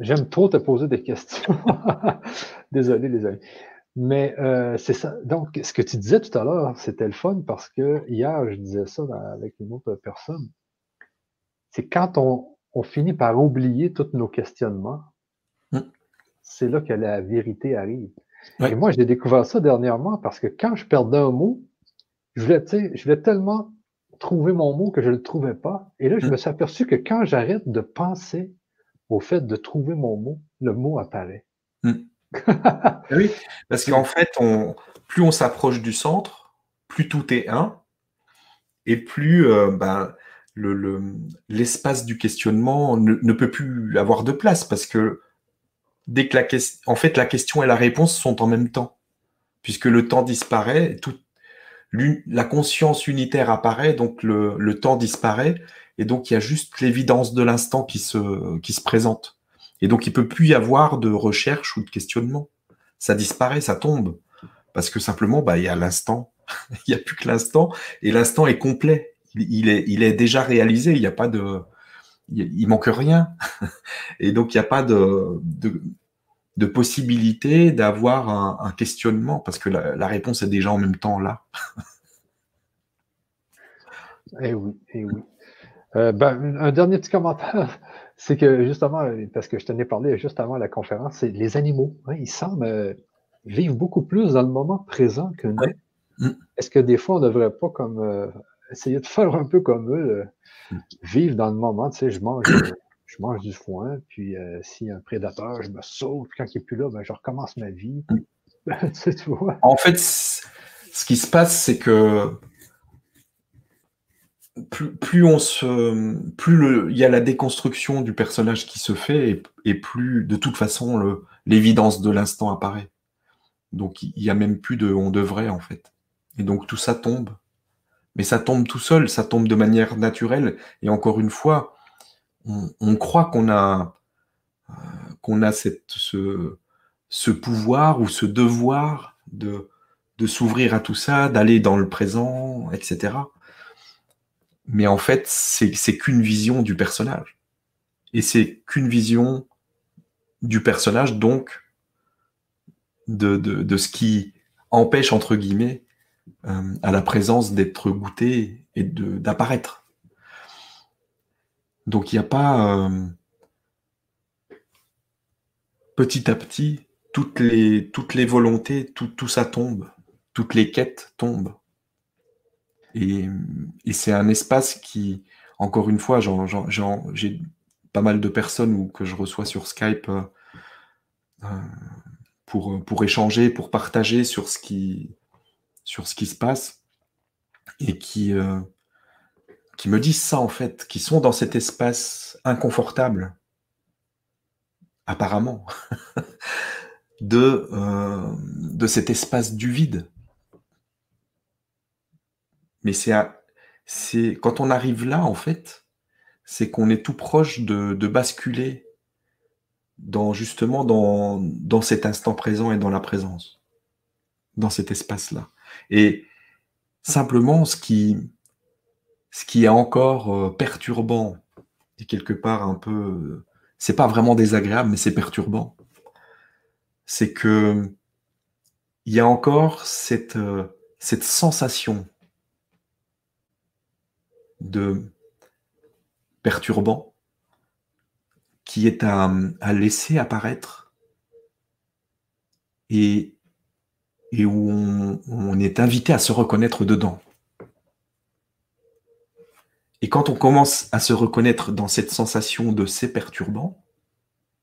J'aime trop te poser des questions. Désolé, les amis. Mais c'est ça. Donc, ce que tu disais tout à l'heure, c'était le fun parce que hier, je disais ça avec une autre personne. C'est quand on finit par oublier tous nos questionnements, c'est là que la vérité arrive. Ouais. Et moi, j'ai découvert ça dernièrement parce que quand je perdais un mot, je voulais tellement trouver mon mot que je ne le trouvais pas. Et là, je me suis aperçu que quand j'arrête de penser au fait de trouver mon mot, le mot apparaît. Oui, parce qu'en fait, plus on s'approche du centre, plus tout est un, et plus l'espace du questionnement ne peut plus avoir de place, parce que dès que en fait, la question et la réponse sont en même temps, puisque le temps disparaît, la conscience unitaire apparaît, donc le temps disparaît, et donc il y a juste l'évidence de l'instant qui se présente. Et donc, il ne peut plus y avoir de recherche ou de questionnement. Ça disparaît, ça tombe. Parce que simplement, il y a l'instant. Il n'y a plus que l'instant. Et l'instant est complet. Il est déjà réalisé. Il n'y a pas de... Il manque rien. Et donc, il n'y a pas de possibilité d'avoir un questionnement. Parce que la réponse est déjà en même temps là. Eh oui, eh oui. Un dernier petit commentaire. C'est que, justement, parce que je t'en ai parlé juste avant la conférence, c'est les animaux. Hein, ils semblent vivre beaucoup plus dans le moment présent que nous. Oui. Est-ce que des fois, on ne devrait pas comme essayer de faire un peu comme eux, vivre dans le moment, tu sais, je mange du foin, puis s'il y a un prédateur, je me sauve, puis quand il n'est plus là, je recommence ma vie. Tu vois? En fait, ce qui se passe, c'est que plus il y a la déconstruction du personnage qui se fait et plus de toute façon l'évidence de l'instant apparaît. Donc il y a même plus de on devrait, en fait. Et donc tout ça tombe. Mais ça tombe tout seul, ça tombe de manière naturelle. Et encore une fois, on croit qu'on a ce pouvoir ou ce devoir de s'ouvrir à tout ça, d'aller dans le présent, etc. Mais en fait, c'est qu'une vision du personnage. Et c'est qu'une vision du personnage, donc, de ce qui empêche, entre guillemets, à la présence d'être goûtée et d'apparaître. Donc, il n'y a pas... petit à petit, toutes les volontés, tout ça tombe. Toutes les quêtes tombent. Et c'est un espace qui, encore une fois, j'ai pas mal de personnes que je reçois sur Skype pour échanger, pour partager sur ce qui se passe, et qui me disent ça, en fait, qui sont dans cet espace inconfortable, apparemment, de cet espace du vide. Mais c'est quand on arrive là, en fait, c'est qu'on est tout proche de basculer dans cet instant présent et dans la présence, dans cet espace-là. Et, Simplement, ce qui est encore perturbant et quelque part un peu... C'est pas vraiment désagréable, mais c'est perturbant. C'est que il y a encore cette sensation de perturbant qui est à laisser apparaître et où on est invité à se reconnaître dedans. Et quand on commence à se reconnaître dans cette sensation de c'est perturbant,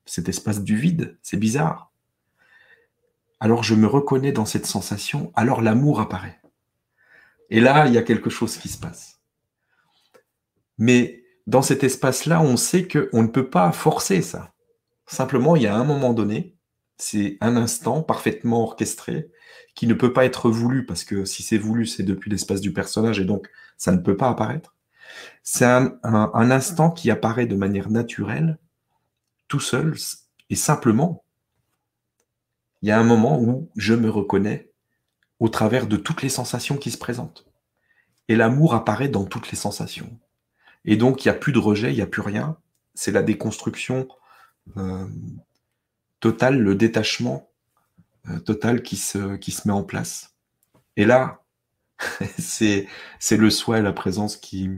cet espace du vide, c'est bizarre, alors je me reconnais dans cette sensation, alors l'amour apparaît. Et là, il y a quelque chose qui se passe. Mais dans cet espace-là, on sait qu'on ne peut pas forcer ça. Simplement, il y a un moment donné, c'est un instant parfaitement orchestré qui ne peut pas être voulu, parce que si c'est voulu, c'est depuis l'espace du personnage et donc ça ne peut pas apparaître. C'est un instant qui apparaît de manière naturelle, tout seul et simplement. Il y a un moment où je me reconnais au travers de toutes les sensations qui se présentent. Et l'amour apparaît dans toutes les sensations. Et donc, il n'y a plus de rejet, il n'y a plus rien. C'est la déconstruction totale, le détachement total qui se met en place. Et là, c'est le soi et la présence qui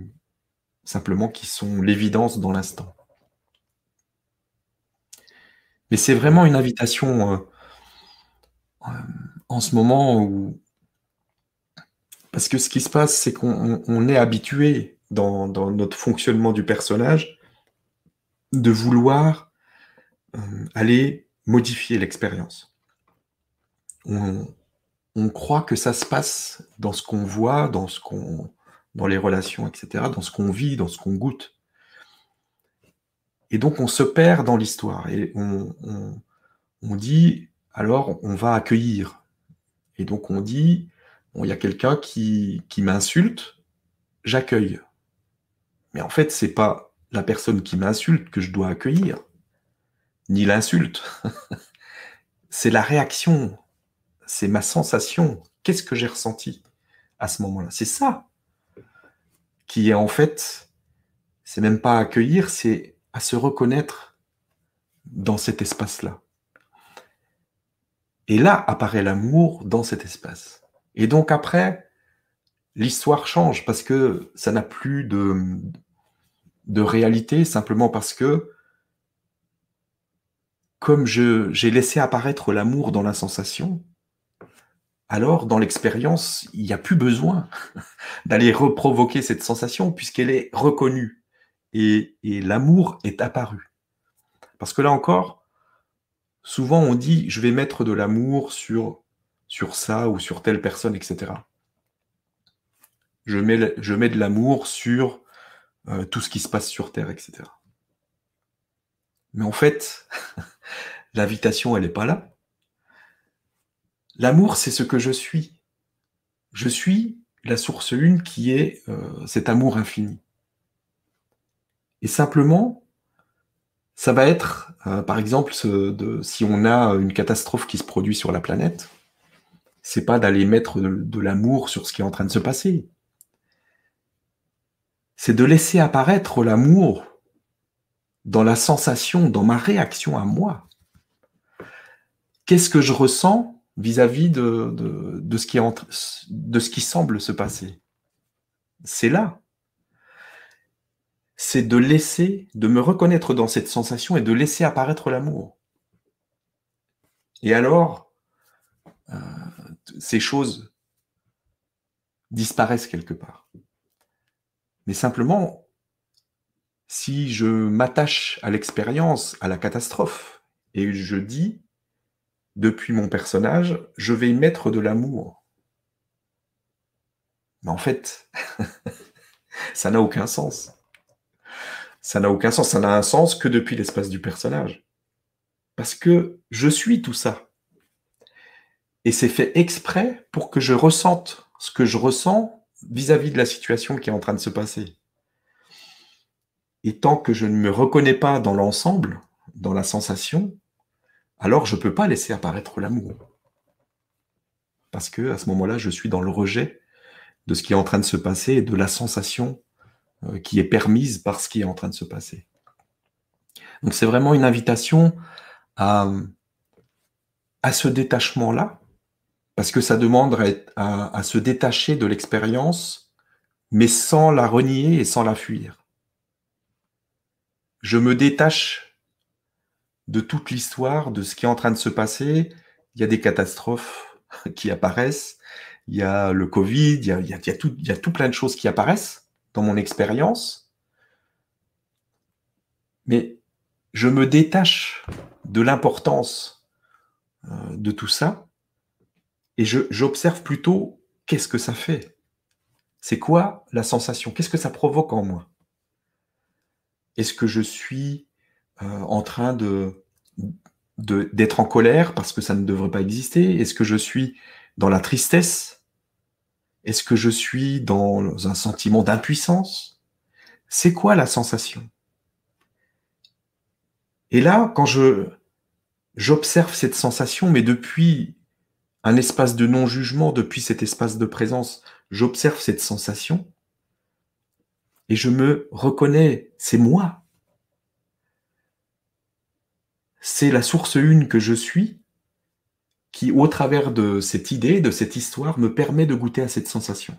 sont l'évidence dans l'instant. Mais c'est vraiment une invitation en ce moment où, parce que ce qui se passe, c'est qu'on est habitué dans notre fonctionnement du personnage de vouloir aller modifier l'expérience. On croit que ça se passe dans ce qu'on voit, dans les relations, etc., dans ce qu'on vit, dans ce qu'on goûte. Et donc, on se perd dans l'histoire. Et on dit, alors, on va accueillir. Et donc, on dit, bon, il y a quelqu'un qui m'insulte, j'accueille. Mais en fait, ce n'est pas la personne qui m'insulte que je dois accueillir, ni l'insulte. C'est la réaction. C'est ma sensation. Qu'est-ce que j'ai ressenti à ce moment-là? C'est ça qui est en fait, c'est même pas à accueillir, c'est à se reconnaître dans cet espace-là. Et là apparaît l'amour dans cet espace. Et donc après, l'histoire change parce que ça n'a plus de réalité, simplement parce que comme j'ai laissé apparaître l'amour dans la sensation, alors, dans l'expérience, il n'y a plus besoin d'aller reprovoquer cette sensation puisqu'elle est reconnue et l'amour est apparu. Parce que là encore, souvent on dit « je vais mettre de l'amour sur ça ou sur telle personne, etc. » Je mets de l'amour sur tout ce qui se passe sur Terre, etc. Mais en fait, l'invitation, elle n'est pas là. L'amour, c'est ce que je suis. Je suis la source une qui est cet amour infini. Et simplement, ça va être, par exemple, si on a une catastrophe qui se produit sur la planète, c'est pas d'aller mettre de l'amour sur ce qui est en train de se passer. C'est de laisser apparaître l'amour dans la sensation, dans ma réaction à moi. Qu'est-ce que je ressens vis-à-vis de ce qui semble se passer. C'est là. C'est de me reconnaître dans cette sensation et de laisser apparaître l'amour. Et alors, ces choses disparaissent quelque part. Mais simplement, si je m'attache à l'expérience, à la catastrophe, et je dis... depuis mon personnage, je vais y mettre de l'amour. Mais en fait, ça n'a aucun sens. Ça n'a aucun sens. Ça n'a un sens que depuis l'espace du personnage. Parce que je suis tout ça. Et c'est fait exprès pour que je ressente ce que je ressens vis-à-vis de la situation qui est en train de se passer. Et tant que je ne me reconnais pas dans l'ensemble, dans la sensation, alors je ne peux pas laisser apparaître l'amour. Parce que à ce moment-là, je suis dans le rejet de ce qui est en train de se passer et de la sensation qui est permise par ce qui est en train de se passer. Donc c'est vraiment une invitation à ce détachement-là, parce que ça demande à se détacher de l'expérience, mais sans la renier et sans la fuir. Je me détache de toute l'histoire, de ce qui est en train de se passer. Il y a des catastrophes qui apparaissent, il y a le Covid, il y a tout plein de choses qui apparaissent dans mon expérience. Mais je me détache de l'importance de tout ça et j'observe plutôt qu'est-ce que ça fait. C'est quoi la sensation? Qu'est-ce que ça provoque en moi? Est-ce que je suis en train d'être en colère parce que ça ne devrait pas exister? Est-ce que je suis dans la tristesse? Est-ce que je suis dans un sentiment d'impuissance? C'est quoi la sensation? Et là, quand j'observe cette sensation, mais depuis un espace de non-jugement, depuis cet espace de présence, j'observe cette sensation et je me reconnais, c'est moi. C'est la source une que je suis qui, au travers de cette idée, de cette histoire, me permet de goûter à cette sensation.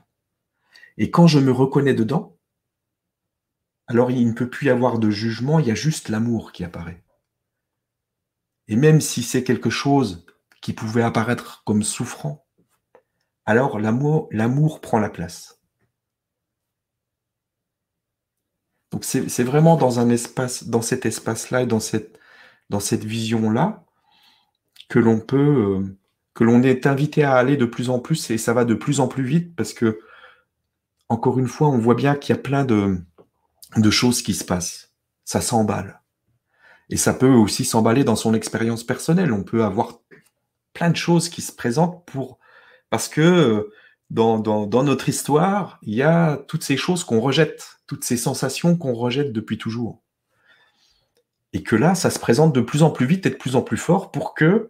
Et quand je me reconnais dedans, alors il ne peut plus y avoir de jugement, il y a juste l'amour qui apparaît. Et même si c'est quelque chose qui pouvait apparaître comme souffrant, alors l'amour prend la place. Donc c'est vraiment dans un espace, dans cet espace-là et dans cette vision-là que l'on est invité à aller de plus en plus, et ça va de plus en plus vite parce que, encore une fois, on voit bien qu'il y a plein de choses qui se passent. Ça s'emballe. Et ça peut aussi s'emballer dans son expérience personnelle. On peut avoir plein de choses qui se présentent parce que dans notre histoire, il y a toutes ces choses qu'on rejette, toutes ces sensations qu'on rejette depuis toujours. Et que là, ça se présente de plus en plus vite et de plus en plus fort pour que,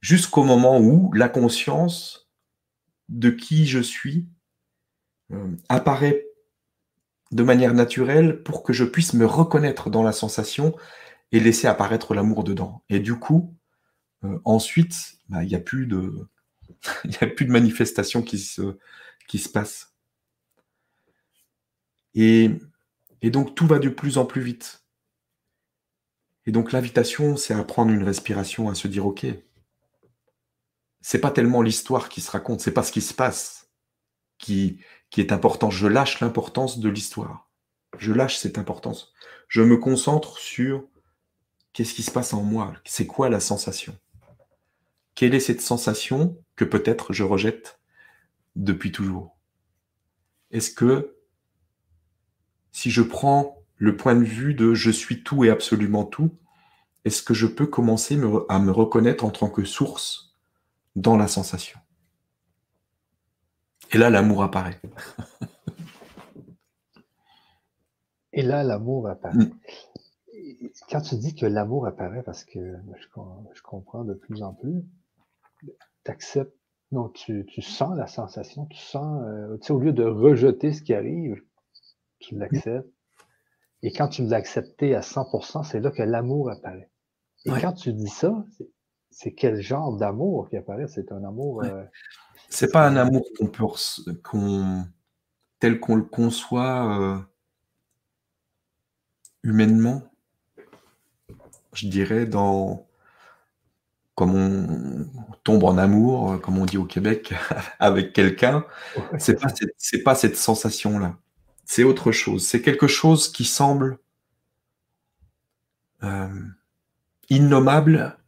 jusqu'au moment où la conscience de qui je suis apparaît de manière naturelle pour que je puisse me reconnaître dans la sensation et laisser apparaître l'amour dedans. Et du coup, ensuite, il n'y a plus de manifestation qui se passe. Et donc, tout va de plus en plus vite. Et donc l'invitation, c'est à prendre une respiration, à se dire « Ok, c'est pas tellement l'histoire qui se raconte, c'est pas ce qui se passe qui est important. Je lâche l'importance de l'histoire. Je lâche cette importance. Je me concentre sur qu'est-ce qui se passe en moi. C'est quoi la sensation? Quelle est cette sensation que peut-être je rejette depuis toujours? Est-ce que si je prends le point de vue de « je suis tout et absolument tout », est-ce que je peux commencer à me reconnaître en tant que source dans la sensation? Et là, l'amour apparaît. Et là, l'amour apparaît. Quand tu dis que l'amour apparaît, parce que je comprends de plus en plus, t'acceptes, non, tu sens la sensation, tu sens, tu sais, au lieu de rejeter ce qui arrive, tu l'acceptes. Et quand tu l'as accepté à 100%, c'est là que l'amour apparaît. Et ouais. Quand tu dis ça, c'est quel genre d'amour qui apparaît? C'est un amour... Ouais. C'est pas un amour tel qu'on le conçoit humainement. Je dirais comme on tombe en amour, comme on dit au Québec, avec quelqu'un, ouais, c'est pas cette sensation-là. C'est autre chose. C'est quelque chose qui semble innommable,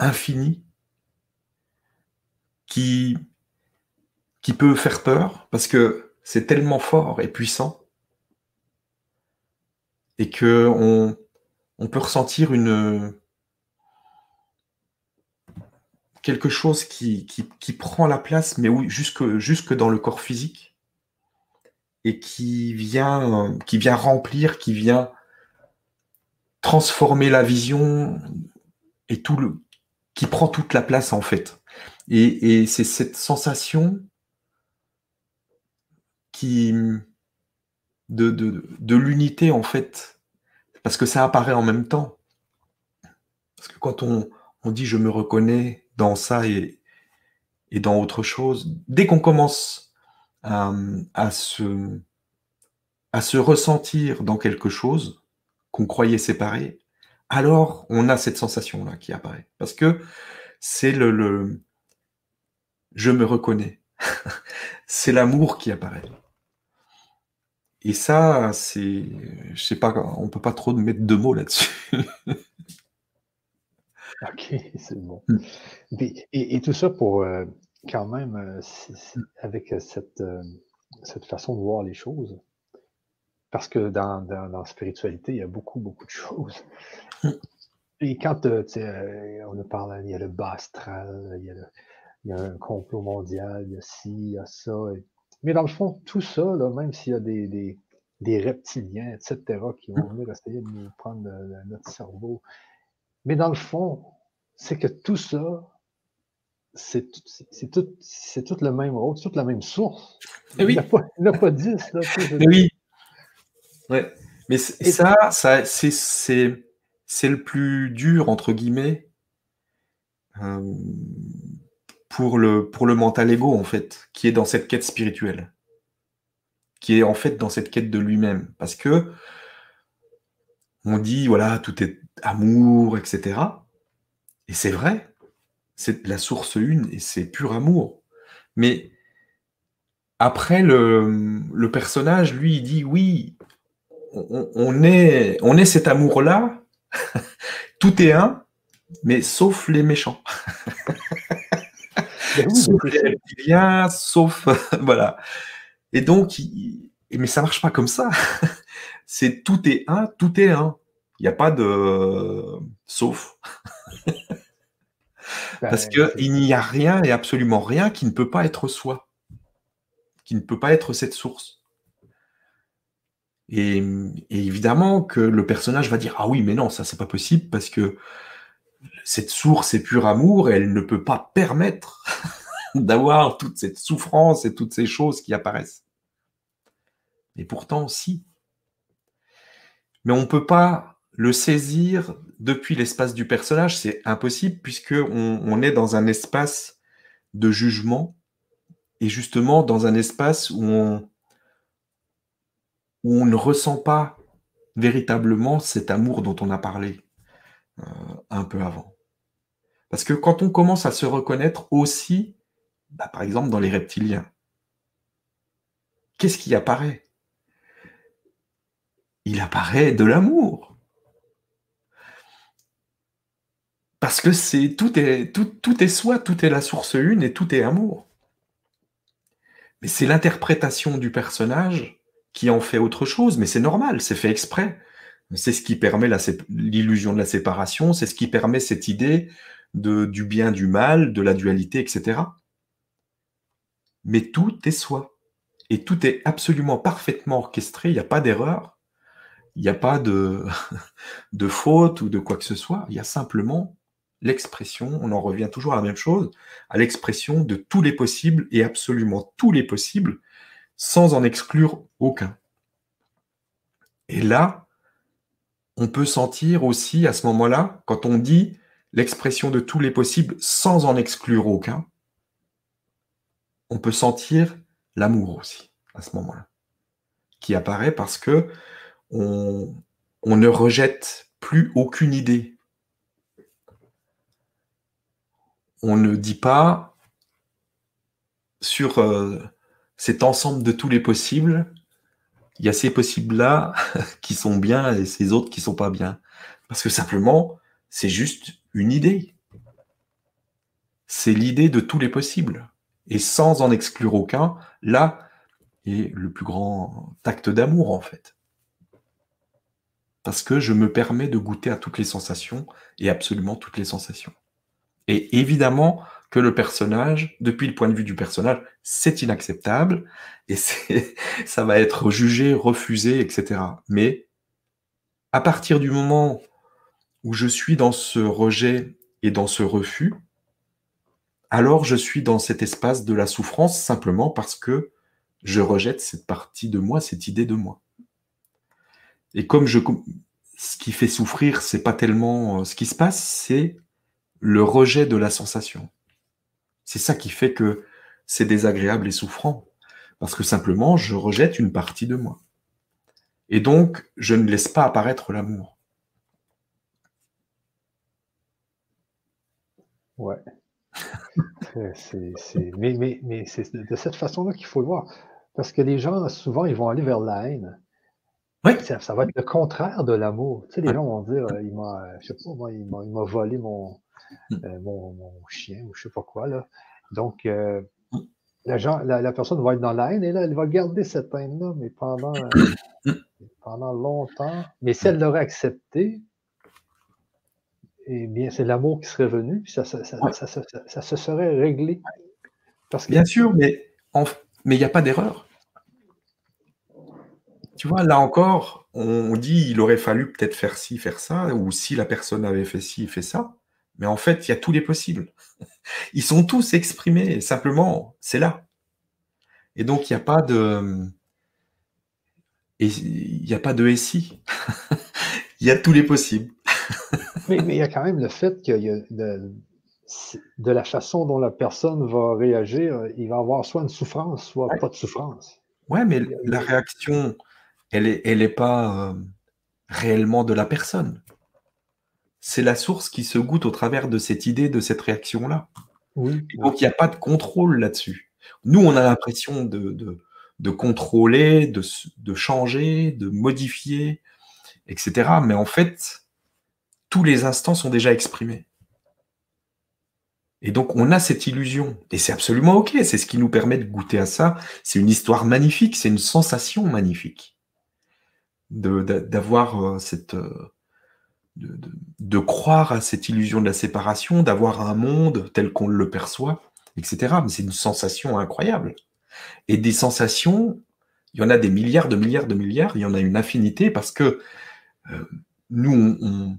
infini, qui peut faire peur parce que c'est tellement fort et puissant et que on peut ressentir quelque chose qui prend la place, mais oui, jusque dans le corps physique. Et qui vient remplir, qui vient transformer la vision et qui prend toute la place en fait. Et c'est cette sensation de l'unité, en fait, parce que ça apparaît en même temps. Parce que quand on dit « je me reconnais dans ça et dans autre chose », dès qu'on commence à se ressentir dans quelque chose qu'on croyait séparé, alors on a cette sensation-là qui apparaît. Parce que c'est le « je me reconnais ». C'est l'amour qui apparaît. Et ça, c'est... Je sais pas, on peut pas trop mettre deux mots là-dessus. Ok, c'est bon. Et tout ça pour quand même, avec cette façon de voir les choses, parce que dans la spiritualité, il y a beaucoup de choses. Et quand on a parlé, il y a le bas astral, il y a un complot mondial, il y a ci, il y a ça. Mais dans le fond, tout ça, là, même s'il y a des reptiliens, etc., qui vont venir essayer de nous prendre notre cerveau, mais dans le fond, c'est que tout ça, c'est tout le même rôle, c'est toute la même source. Et oui. Il n'y a pas 10. Là, oui. Ouais. Mais ça c'est le plus dur, entre guillemets, pour le mental égo, en fait, qui est dans cette quête spirituelle, qui est en fait dans cette quête de lui-même. Parce que on dit, voilà, tout est amour, etc. Et c'est vrai, c'est la source une et c'est pur amour. Mais après, le personnage, lui, il dit, oui, on est cet amour-là, tout est un, mais sauf les méchants. Sauf les reptiliens, sauf... voilà. Et donc, mais ça marche pas comme ça. C'est tout est un, tout est un. Il n'y a pas de sauf. Parce qu'il n'y a rien et absolument rien qui ne peut pas être soi, qui ne peut pas être cette source. Et évidemment que le personnage va dire « Ah oui, mais non, ça, c'est pas possible parce que cette source est pur amour et elle ne peut pas permettre d'avoir toute cette souffrance et toutes ces choses qui apparaissent. » Et pourtant, si. Mais on ne peut pas le saisir depuis l'espace du personnage, c'est impossible, puisqu'on est dans un espace de jugement, et justement dans un espace où on ne ressent pas véritablement cet amour dont on a parlé un peu avant. Parce que quand on commence à se reconnaître aussi, par exemple dans les reptiliens, qu'est-ce qui apparaît ? Il apparaît de l'amour. Parce que tout est soi, tout est la source une et tout est amour. Mais c'est l'interprétation du personnage qui en fait autre chose, mais c'est normal, c'est fait exprès. C'est ce qui permet l'illusion de la séparation, c'est ce qui permet cette idée du bien, du mal, de la dualité, etc. Mais tout est soi. Et tout est absolument parfaitement orchestré, il n'y a pas d'erreur. Il n'y a pas de faute ou de quoi que ce soit. Il y a simplement l'expression, on en revient toujours à la même chose, à l'expression de tous les possibles et absolument tous les possibles, sans en exclure aucun. Et là, on peut sentir aussi à ce moment-là, quand on dit l'expression de tous les possibles sans en exclure aucun, on peut sentir l'amour aussi à ce moment-là, qui apparaît parce que on ne rejette plus aucune idée. On ne dit pas sur cet ensemble de tous les possibles, il y a ces possibles-là qui sont bien et ces autres qui ne sont pas bien. Parce que simplement, c'est juste une idée. C'est l'idée de tous les possibles. Et sans en exclure aucun, là est le plus grand acte d'amour, en fait. Parce que je me permets de goûter à toutes les sensations, et absolument toutes les sensations. Et évidemment que le personnage, depuis le point de vue du personnage, c'est inacceptable, et ça va être jugé, refusé, etc. Mais à partir du moment où je suis dans ce rejet et dans ce refus, alors je suis dans cet espace de la souffrance, simplement parce que je rejette cette partie de moi, cette idée de moi. Et comme ce qui fait souffrir, c'est pas tellement ce qui se passe, c'est le rejet de la sensation. C'est ça qui fait que c'est désagréable et souffrant, parce que simplement, je rejette une partie de moi. Et donc, je ne laisse pas apparaître l'amour. Ouais. Mais c'est de cette façon-là qu'il faut le voir. Parce que les gens, souvent, ils vont aller vers la haine. Oui. Ça va être le contraire de l'amour. Tu sais, les gens vont dire, il m'a volé mon chien, ou je ne sais pas quoi, là. Donc, la personne va être dans la haine, et là, elle va garder cette haine-là, mais pendant longtemps. Mais si elle l'aurait acceptée, eh bien, c'est l'amour qui serait venu, puis ça se serait réglé. Parce que... Bien sûr, mais il n'y a pas d'erreur. Tu vois, là encore, on dit il aurait fallu peut-être faire ci, faire ça, ou si la personne avait fait ci, fait ça, mais en fait, il y a tous les possibles. Ils sont tous exprimés, simplement, c'est là. Et donc, il n'y a pas de et si. Il y a tous les possibles. Mais il y a quand même le fait que de la façon dont la personne va réagir, il va avoir soit une souffrance, soit pas de souffrance. Oui, mais la réaction, elle est pas réellement de la personne. C'est la source qui se goûte au travers de cette idée, de cette réaction-là. Oui. Donc, il n'y a pas de contrôle là-dessus. Nous, on a l'impression de contrôler, de changer, de modifier, etc. Mais en fait... tous les instants sont déjà exprimés. Et donc, on a cette illusion. Et c'est absolument OK. C'est ce qui nous permet de goûter à ça. C'est une histoire magnifique. C'est une sensation magnifique. D'avoir cette... De croire à cette illusion de la séparation, d'avoir un monde tel qu'on le perçoit, etc. Mais c'est une sensation incroyable. Et des sensations, il y en a des milliards, de milliards, de milliards. Il y en a une infinité parce que nous,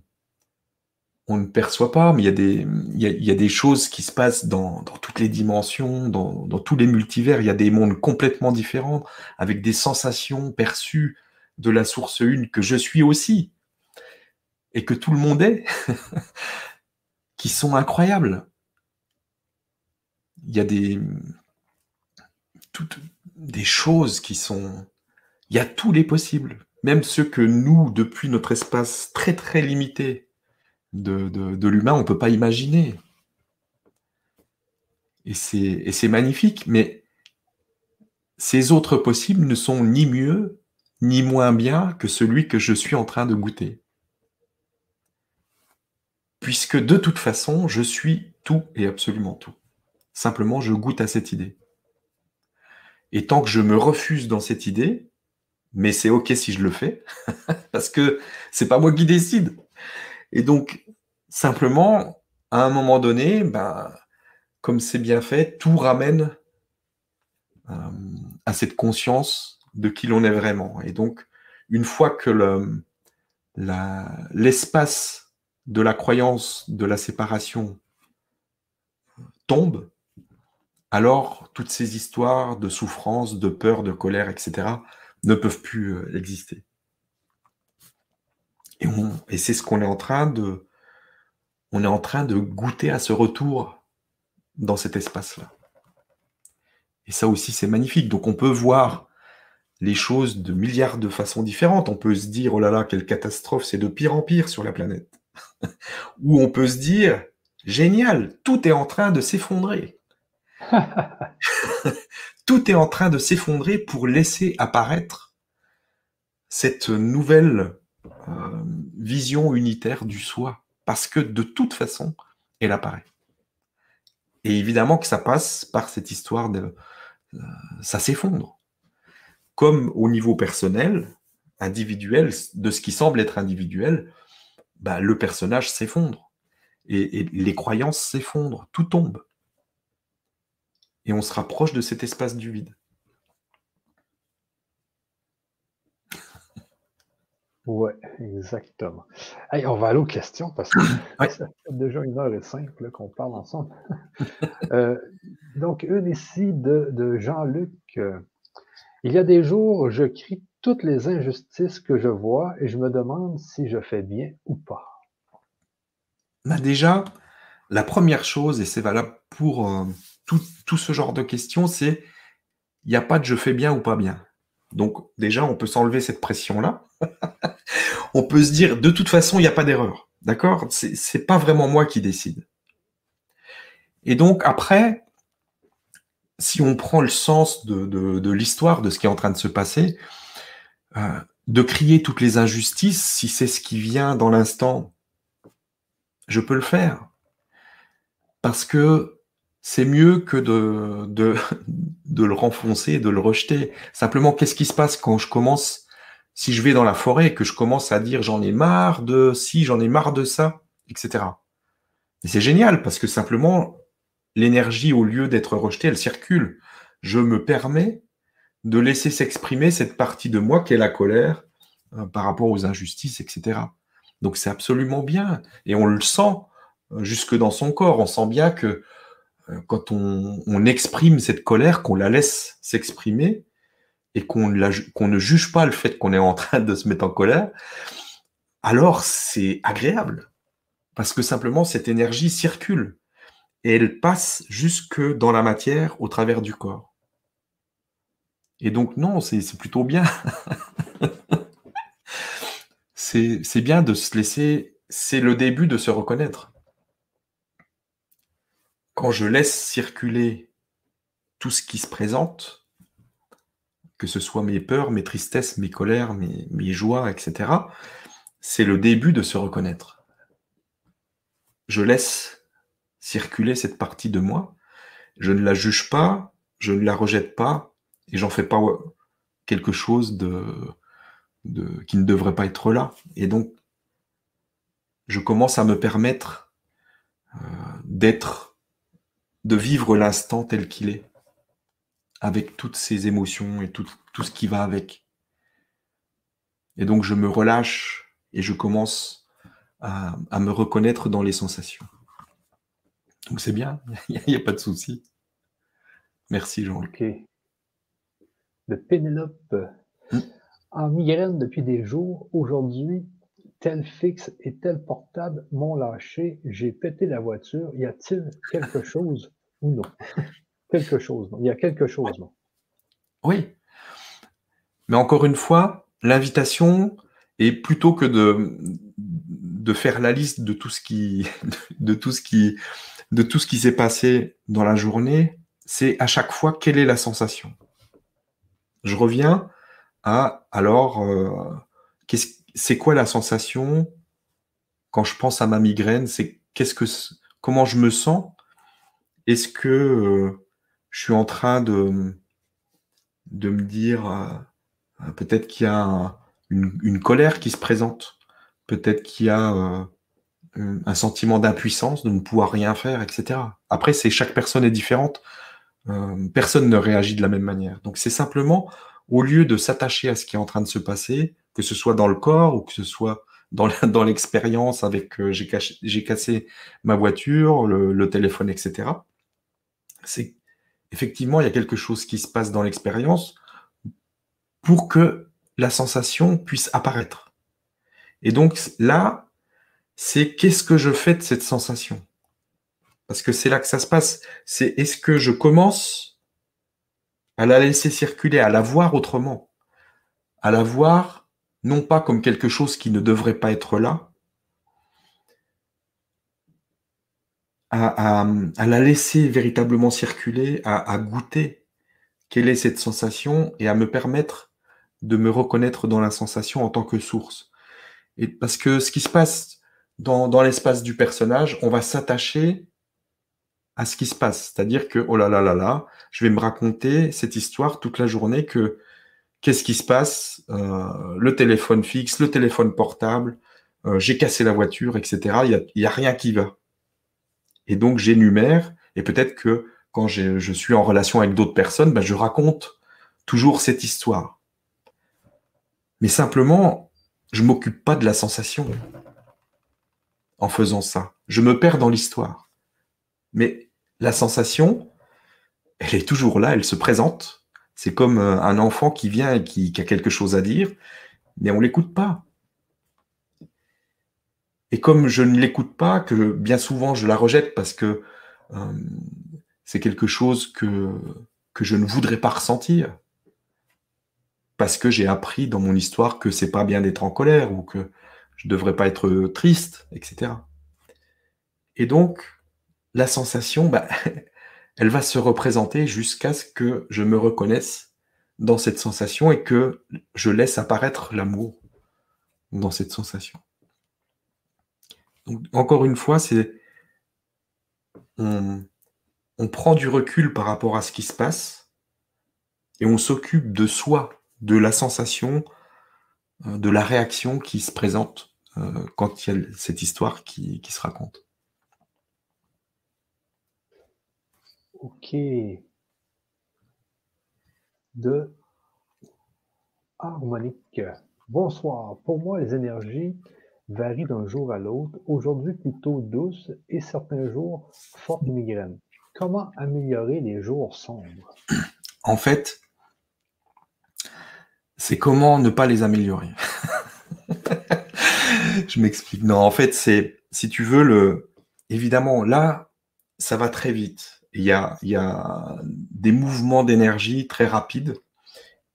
on ne perçoit pas, mais il y a des choses qui se passent dans toutes les dimensions, dans tous les multivers. Il y a des mondes complètement différents, avec des sensations perçues de la source une que je suis aussi, et que tout le monde est, qui sont incroyables. Il y a toutes des choses qui sont... Il y a tous les possibles, même ceux que nous, depuis notre espace très très limité, de l'humain, on ne peut pas imaginer. Et c'est magnifique, mais ces autres possibles ne sont ni mieux, ni moins bien que celui que je suis en train de goûter. Puisque de toute façon, je suis tout et absolument tout. Simplement, je goûte à cette idée. Et tant que je me refuse dans cette idée, mais c'est OK si je le fais, parce que c'est pas moi qui décide. Et donc, simplement, à un moment donné, comme c'est bien fait, tout ramène à cette conscience de qui l'on est vraiment. Et donc, une fois que l'espace de la croyance de la séparation tombe, alors toutes ces histoires de souffrance, de peur, de colère, etc. ne peuvent plus exister. Et c'est ce qu'on est en train de... On est en train de goûter à ce retour dans cet espace-là. Et ça aussi, c'est magnifique. Donc, on peut voir les choses de milliards de façons différentes. On peut se dire, oh là là, quelle catastrophe, c'est de pire en pire sur la planète. Ou on peut se dire, génial, tout est en train de s'effondrer. Tout est en train de s'effondrer pour laisser apparaître cette nouvelle... vision unitaire du soi, parce que de toute façon, elle apparaît. Et évidemment que ça passe par cette histoire de... ça s'effondre. Comme au niveau personnel, individuel, de ce qui semble être individuel, le personnage s'effondre. Et les croyances s'effondrent, tout tombe. Et on se rapproche de cet espace du vide. Oui, exactement. Hey, on va aller aux questions parce que ça fait déjà 1h05 là, qu'on parle ensemble. Donc, une ici de Jean-Luc. Il y a des jours, je crie toutes les injustices que je vois et je me demande si je fais bien ou pas. Ben déjà, la première chose, et c'est valable pour tout ce genre de questions, c'est il n'y a pas de « je fais bien » ou « pas bien ». Donc déjà, on peut s'enlever cette pression-là. On peut se dire, de toute façon, il n'y a pas d'erreur. D'accord ? Ce n'est pas vraiment moi qui décide. Et donc après, si on prend le sens de l'histoire, de ce qui est en train de se passer, de crier toutes les injustices, si c'est ce qui vient dans l'instant, je peux le faire. Parce que c'est mieux que de le renfoncer, de le rejeter. Simplement, qu'est-ce qui se passe quand je commence, si je vais dans la forêt et que je commence à dire j'en ai marre de ci, j'en ai marre de ça, etc. Et c'est génial parce que simplement, l'énergie, au lieu d'être rejetée, elle circule. Je me permets de laisser s'exprimer cette partie de moi qui est la colère par rapport aux injustices, etc. Donc, c'est absolument bien. Et on le sent jusque dans son corps. On sent bien que quand on exprime cette colère, qu'on la laisse s'exprimer et qu'on ne juge pas le fait qu'on est en train de se mettre en colère, alors c'est agréable. Parce que simplement, cette énergie circule. Et elle passe jusque dans la matière au travers du corps. Et donc, non, c'est plutôt bien. C'est bien de se laisser... C'est le début de se reconnaître. Quand je laisse circuler tout ce qui se présente, que ce soit mes peurs, mes tristesses, mes colères, mes joies, etc., c'est le début de se reconnaître. Je laisse circuler cette partie de moi, je ne la juge pas, je ne la rejette pas, et j'en fais pas quelque chose qui ne devrait pas être là. Et donc, je commence à me permettre de vivre l'instant tel qu'il est, avec toutes ces émotions et tout ce qui va avec. Et donc, je me relâche et je commence à me reconnaître dans les sensations. Donc c'est bien, il n'y a pas de souci. Merci Jean. Ok. De Pénélope. En migraine depuis des jours, aujourd'hui, tel fixe et tel portable m'ont lâché, j'ai pété la voiture, y a-t-il quelque chose ou non? Quelque chose, non. Il y a quelque chose, non? Oui. Mais encore une fois, l'invitation est plutôt que de faire la liste de tout ce qui... de tout ce qui s'est passé dans la journée, c'est à chaque fois quelle est la sensation. Je reviens à alors, c'est quoi la sensation quand je pense à ma migraine? C'est comment je me sens? Est-ce que je suis en train de me dire peut-être qu'il y a une colère qui se présente, peut-être qu'il y a un sentiment d'impuissance, de ne pouvoir rien faire, etc. Après, chaque personne est différente. Personne ne réagit de la même manière. Donc, c'est simplement, au lieu de s'attacher à ce qui est en train de se passer, que ce soit dans le corps ou que ce soit dans l'expérience avec j'ai cassé ma voiture, le téléphone, etc. C'est effectivement, il y a quelque chose qui se passe dans l'expérience pour que la sensation puisse apparaître. Et donc, là, c'est qu'est-ce que je fais de cette sensation? Parce que c'est là que ça se passe. C'est est-ce que je commence à la laisser circuler, à la voir autrement, à la voir non pas comme quelque chose qui ne devrait pas être là, à la laisser véritablement circuler, à goûter quelle est cette sensation et à me permettre de me reconnaître dans la sensation en tant que source. Et parce que ce qui se passe dans l'espace du personnage, on va s'attacher à ce qui se passe. C'est-à-dire que, oh là là là là, je vais me raconter cette histoire toute la journée que qu'est-ce qui se passe, le téléphone fixe, le téléphone portable, j'ai cassé la voiture, etc. Il n'y a rien qui va. Et donc, j'énumère, et peut-être que quand je suis en relation avec d'autres personnes, ben, je raconte toujours cette histoire. Mais simplement, je ne m'occupe pas de la sensation. En faisant ça, je me perds dans l'histoire. Mais la sensation, elle est toujours là, elle se présente, C'est comme un enfant qui vient et qui a quelque chose à dire, mais on ne l'écoute pas. Et comme je ne l'écoute pas, que bien souvent je la rejette parce que c'est quelque chose que je ne voudrais pas ressentir, parce que j'ai appris dans mon histoire que c'est pas bien d'être en colère ou que je ne devrais pas être triste, etc. Et donc, la sensation, bah, elle va se représenter jusqu'à ce que je me reconnaisse dans cette sensation et que je laisse apparaître l'amour dans cette sensation. Donc, encore une fois, c'est on prend du recul par rapport à ce qui se passe et on s'occupe de soi, de la sensation, de la réaction qui se présente quand il y a cette histoire qui se raconte. Ok. De harmonique. Bonsoir. Pour moi, les énergies varient d'un jour à l'autre. Aujourd'hui, plutôt douce et certains jours, forte migraine. Comment améliorer les jours sombres? En fait, c'est comment ne pas les améliorer. Je m'explique. Non, en fait, c'est, si tu veux, évidemment, là, ça va très vite. Il y a des mouvements d'énergie très rapides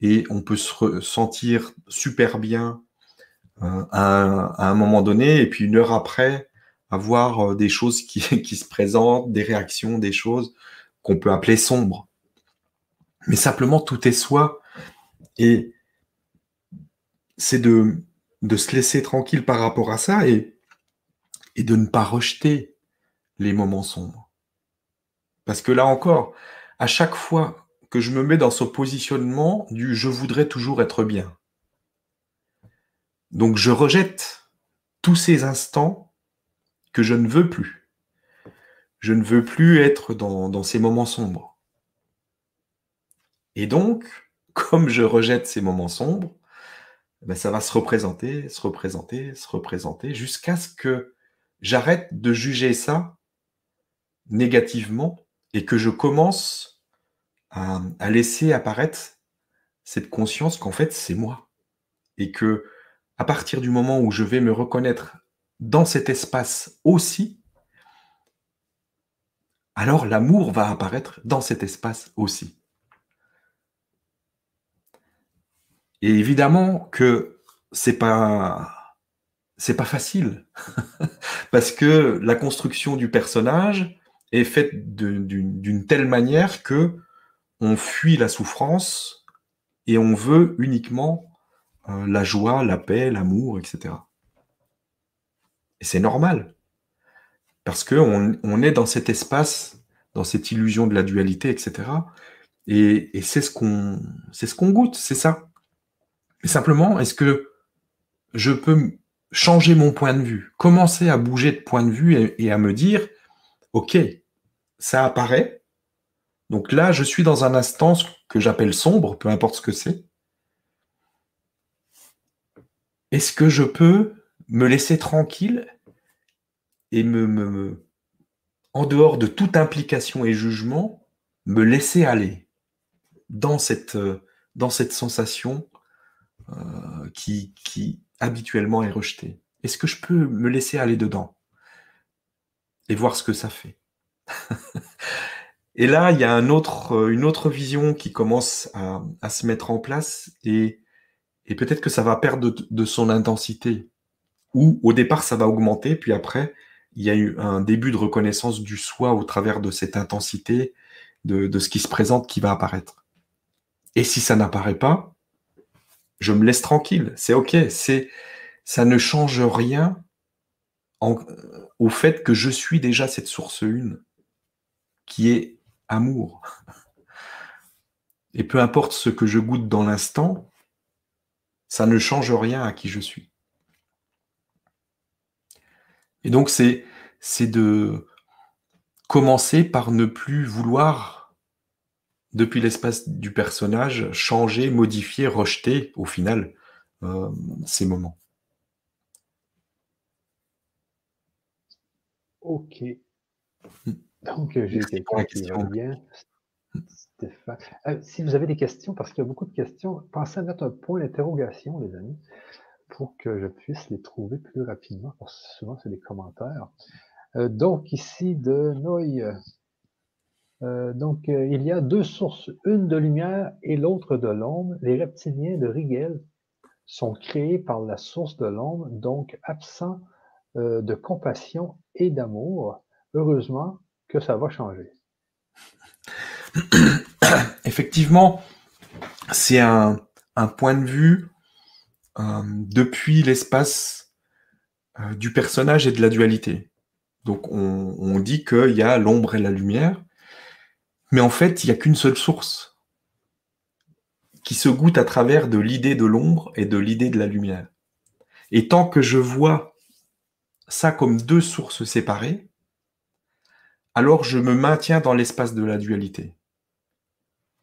et on peut se sentir super bien à un moment donné et puis une heure après, avoir des choses qui se présentent, des réactions, des choses qu'on peut appeler sombres. Mais simplement, tout est soi et c'est de se laisser tranquille par rapport à ça et de ne pas rejeter les moments sombres. Parce que là encore, à chaque fois que je me mets dans ce positionnement du « je voudrais toujours être bien », donc je rejette tous ces instants que je ne veux plus. Je ne veux plus être dans ces moments sombres. Et donc, comme je rejette ces moments sombres, ben ça va se représenter, jusqu'à ce que j'arrête de juger ça négativement et que je commence à laisser apparaître cette conscience qu'en fait, c'est moi. Et que à partir du moment où je vais me reconnaître dans cet espace aussi, alors l'amour va apparaître dans cet espace aussi. Et évidemment que c'est pas facile, parce que la construction du personnage est faite d'une telle manière que on fuit la souffrance et on veut uniquement la joie, la paix, l'amour, etc. Et c'est normal, parce qu'on est dans cet espace, dans cette illusion de la dualité, etc. Et c'est ce qu'on goûte, c'est ça. Mais simplement, est-ce que je peux changer mon point de vue, commencer à bouger de point de vue et à me dire, ok, ça apparaît, donc là, je suis dans un instant que j'appelle sombre, peu importe ce que c'est. Est-ce que je peux me laisser tranquille et en dehors de toute implication et jugement, me laisser aller dans cette sensation qui habituellement est rejetée? Est-ce que je peux me laisser aller dedans et voir ce que ça fait? Et là, il y a une autre vision qui commence à se mettre en place et peut-être que ça va perdre de son intensité. Ou au départ, ça va augmenter, puis après, il y a eu un début de reconnaissance du soi au travers de cette intensité, de ce qui se présente, qui va apparaître. Et si ça n'apparaît pas, je me laisse tranquille. C'est OK, ça ne change rien au fait que je suis déjà cette source une qui est amour. Et peu importe ce que je goûte dans l'instant, ça ne change rien à qui je suis. Et donc, c'est de commencer par ne plus vouloir, depuis l'espace du personnage, changer, modifier, rejeter, au final, ces moments. Ok. Donc, j'ai été bien. Stéphane. Si vous avez des questions, parce qu'il y a beaucoup de questions, pensez à mettre un point d'interrogation, les amis, pour que je puisse les trouver plus rapidement, parce que souvent c'est des commentaires. Donc ici de Noy, il y a deux sources, une de lumière et l'autre de l'ombre. Les reptiliens de Rigel sont créés par la source de l'ombre, donc absents de compassion et d'amour. Heureusement que ça va changer. Effectivement, c'est un point de vue depuis l'espace du personnage et de la dualité. Donc on dit qu'il y a l'ombre et la lumière, mais en fait, il n'y a qu'une seule source qui se goûte à travers de l'idée de l'ombre et de l'idée de la lumière. Et tant que je vois ça comme deux sources séparées, alors je me maintiens dans l'espace de la dualité.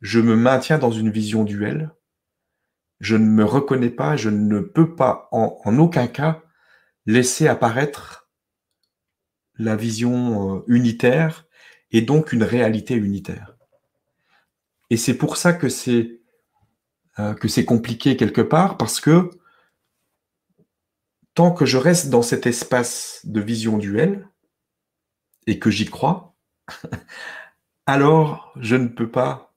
Je me maintiens dans une vision duelle. Je ne me reconnais pas, je ne peux pas en aucun cas laisser apparaître la vision unitaire et donc une réalité unitaire. Et c'est pour ça que c'est compliqué quelque part, parce que tant que je reste dans cet espace de vision duelle et que j'y crois, alors je ne peux pas...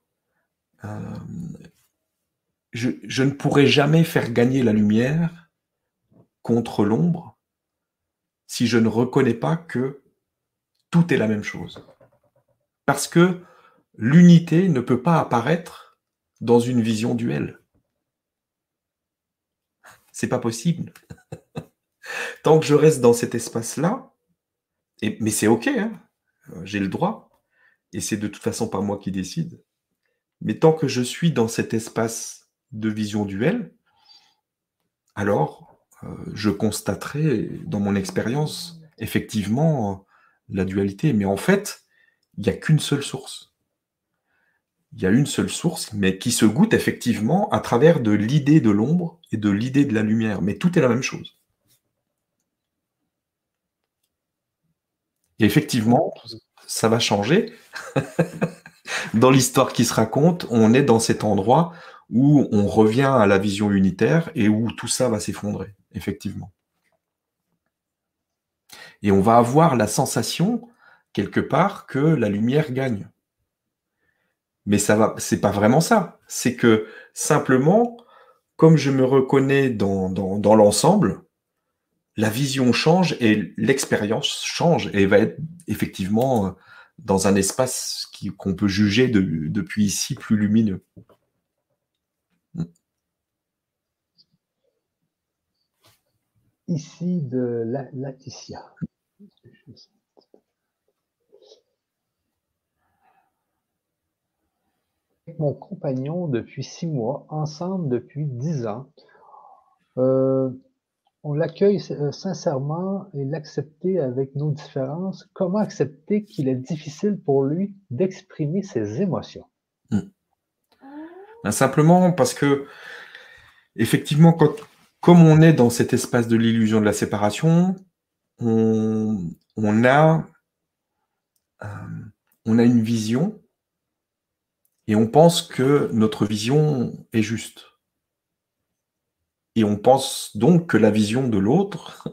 Je ne pourrai jamais faire gagner la lumière contre l'ombre si je ne reconnais pas que tout est la même chose. Parce que l'unité ne peut pas apparaître dans une vision duelle. C'est pas possible. Tant que je reste dans cet espace-là, mais c'est OK, hein, j'ai le droit, et c'est de toute façon pas moi qui décide, mais tant que je suis dans cet espace de vision duelle, alors je constaterai dans mon expérience effectivement la dualité. Mais en fait, il n'y a qu'une seule source. Il y a une seule source, mais qui se goûte effectivement à travers de l'idée de l'ombre et de l'idée de la lumière. Mais tout est la même chose. Et effectivement, ça va changer. Dans l'histoire qui se raconte, on est dans cet endroit où on revient à la vision unitaire et où tout ça va s'effondrer, effectivement. Et on va avoir la sensation, quelque part, que la lumière gagne. Mais c'est pas vraiment ça. C'est que, simplement, comme je me reconnais dans l'ensemble, la vision change et l'expérience change et va être, effectivement, dans un espace qu'on peut juger depuis ici plus lumineux. Ici de Laetitia. Avec mon compagnon depuis 6 mois, ensemble depuis 10 ans, on l'accueille sincèrement et l'accepter avec nos différences. Comment accepter qu'il est difficile pour lui d'exprimer ses émotions? Ben simplement parce que, effectivement, comme on est dans cet espace de l'illusion de la séparation, on a une vision et on pense que notre vision est juste. Et on pense donc que la vision de l'autre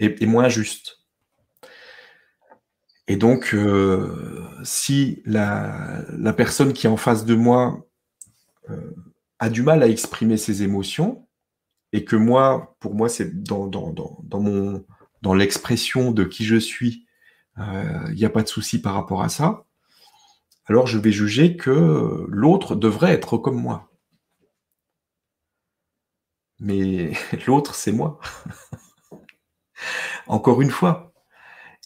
est moins juste. Et donc, si la personne qui est en face de moi a du mal à exprimer ses émotions, et que moi, pour moi, c'est dans l'expression de qui je suis, il n'y a pas de souci par rapport à ça, alors je vais juger que l'autre devrait être comme moi. Mais l'autre, c'est moi. Encore une fois.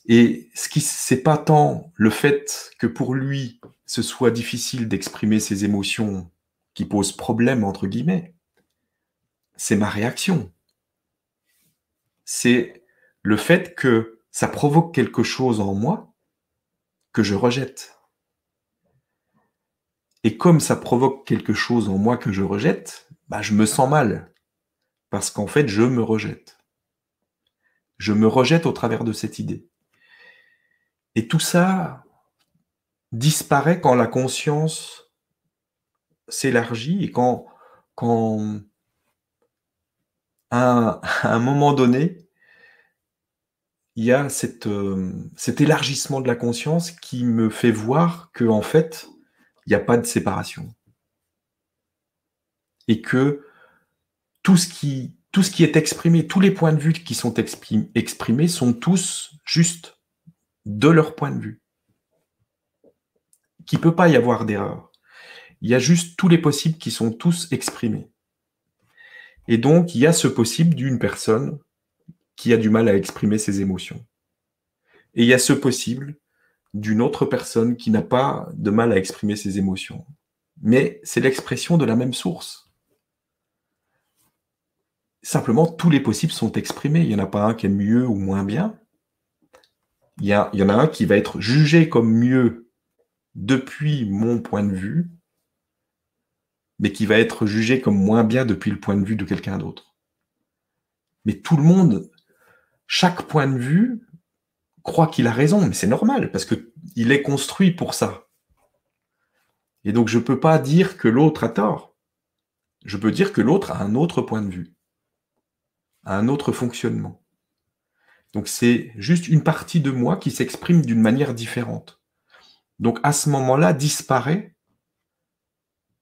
Et c'est pas tant le fait que pour lui, ce soit difficile d'exprimer ses émotions qui pose problème, entre guillemets, c'est ma réaction. C'est le fait que ça provoque quelque chose en moi que je rejette. Et comme ça provoque quelque chose en moi que je rejette, bah je me sens mal. Parce qu'en fait, je me rejette. Je me rejette au travers de cette idée. Et tout ça, disparaît quand la conscience s'élargit et quand à un moment donné, il y a cet élargissement de la conscience qui me fait voir que en fait, il n'y a pas de séparation. Et que tout ce qui est exprimé, tous les points de vue qui sont exprimés sont tous justes de leur point de vue. Qu'il ne peut pas y avoir d'erreur. Il y a juste tous les possibles qui sont tous exprimés. Et donc, il y a ce possible d'une personne qui a du mal à exprimer ses émotions. Et il y a ce possible d'une autre personne qui n'a pas de mal à exprimer ses émotions. Mais c'est l'expression de la même source. Simplement, tous les possibles sont exprimés. Il n'y en a pas un qui est mieux ou moins bien. Il y en a un qui va être jugé comme mieux depuis mon point de vue, mais qui va être jugé comme moins bien depuis le point de vue de quelqu'un d'autre. Mais tout le monde, chaque point de vue, croit qu'il a raison, mais c'est normal, parce qu'il est construit pour ça. Et donc, je ne peux pas dire que l'autre a tort. Je peux dire que l'autre a un autre point de vue, a un autre fonctionnement. Donc, c'est juste une partie de moi qui s'exprime d'une manière différente. Donc, à ce moment-là, disparaît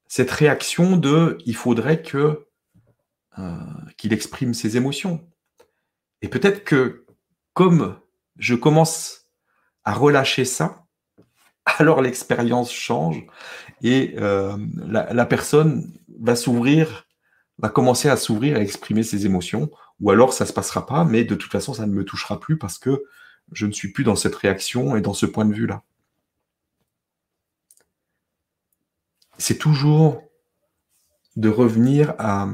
cette réaction de « il faudrait qu'il exprime ses émotions ». Et peut-être que, comme je commence à relâcher ça, alors l'expérience change et la personne va commencer à s'ouvrir à exprimer ses émotions, ou alors ça ne se passera pas, mais de toute façon ça ne me touchera plus parce que je ne suis plus dans cette réaction et dans ce point de vue-là. C'est toujours de revenir à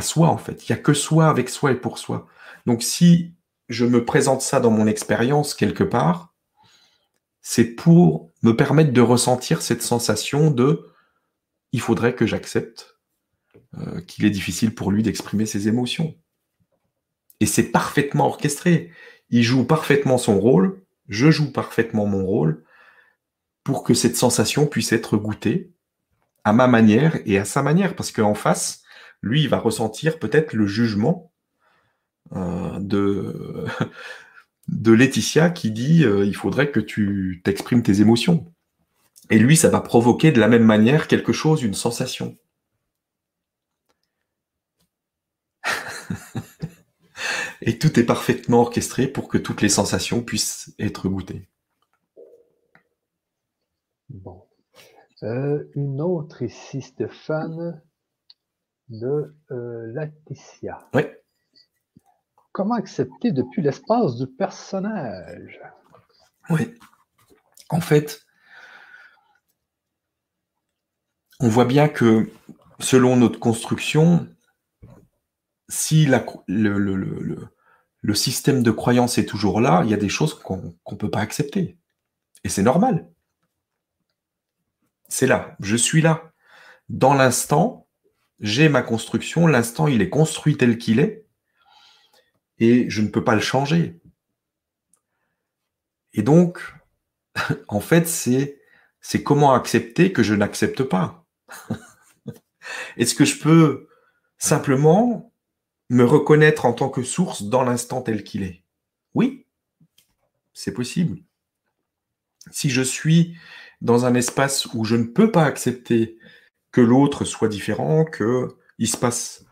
soi en fait. Il n'y a que soi avec soi et pour soi. Donc si je me présente ça dans mon expérience quelque part, c'est pour me permettre de ressentir cette sensation de « il faudrait que j'accepte qu'il est difficile pour lui d'exprimer ses émotions ». Et c'est parfaitement orchestré. Il joue parfaitement son rôle, je joue parfaitement mon rôle pour que cette sensation puisse être goûtée à ma manière et à sa manière. Parce qu'en face, lui, il va ressentir peut-être le jugement de Laetitia qui dit « il faudrait que tu t'exprimes tes émotions ». Et lui, ça va provoquer de la même manière quelque chose, une sensation. Et tout est parfaitement orchestré pour que toutes les sensations puissent être goûtées. Bon. Une autre ici, Stéphane, de Laetitia. Oui. Comment accepter depuis l'espace du personnage? Oui. En fait, on voit bien que, selon notre construction, si le système de croyance est toujours là, il y a des choses qu'on ne peut pas accepter. Et c'est normal. C'est là. Je suis là. Dans l'instant, j'ai ma construction. L'instant, il est construit tel qu'il est. Et je ne peux pas le changer. Et donc, en fait, c'est comment accepter que je n'accepte pas. Est-ce que je peux simplement me reconnaître en tant que source dans l'instant tel qu'il est? Oui, c'est possible. Si je suis dans un espace où je ne peux pas accepter que l'autre soit différent, qu'il se passe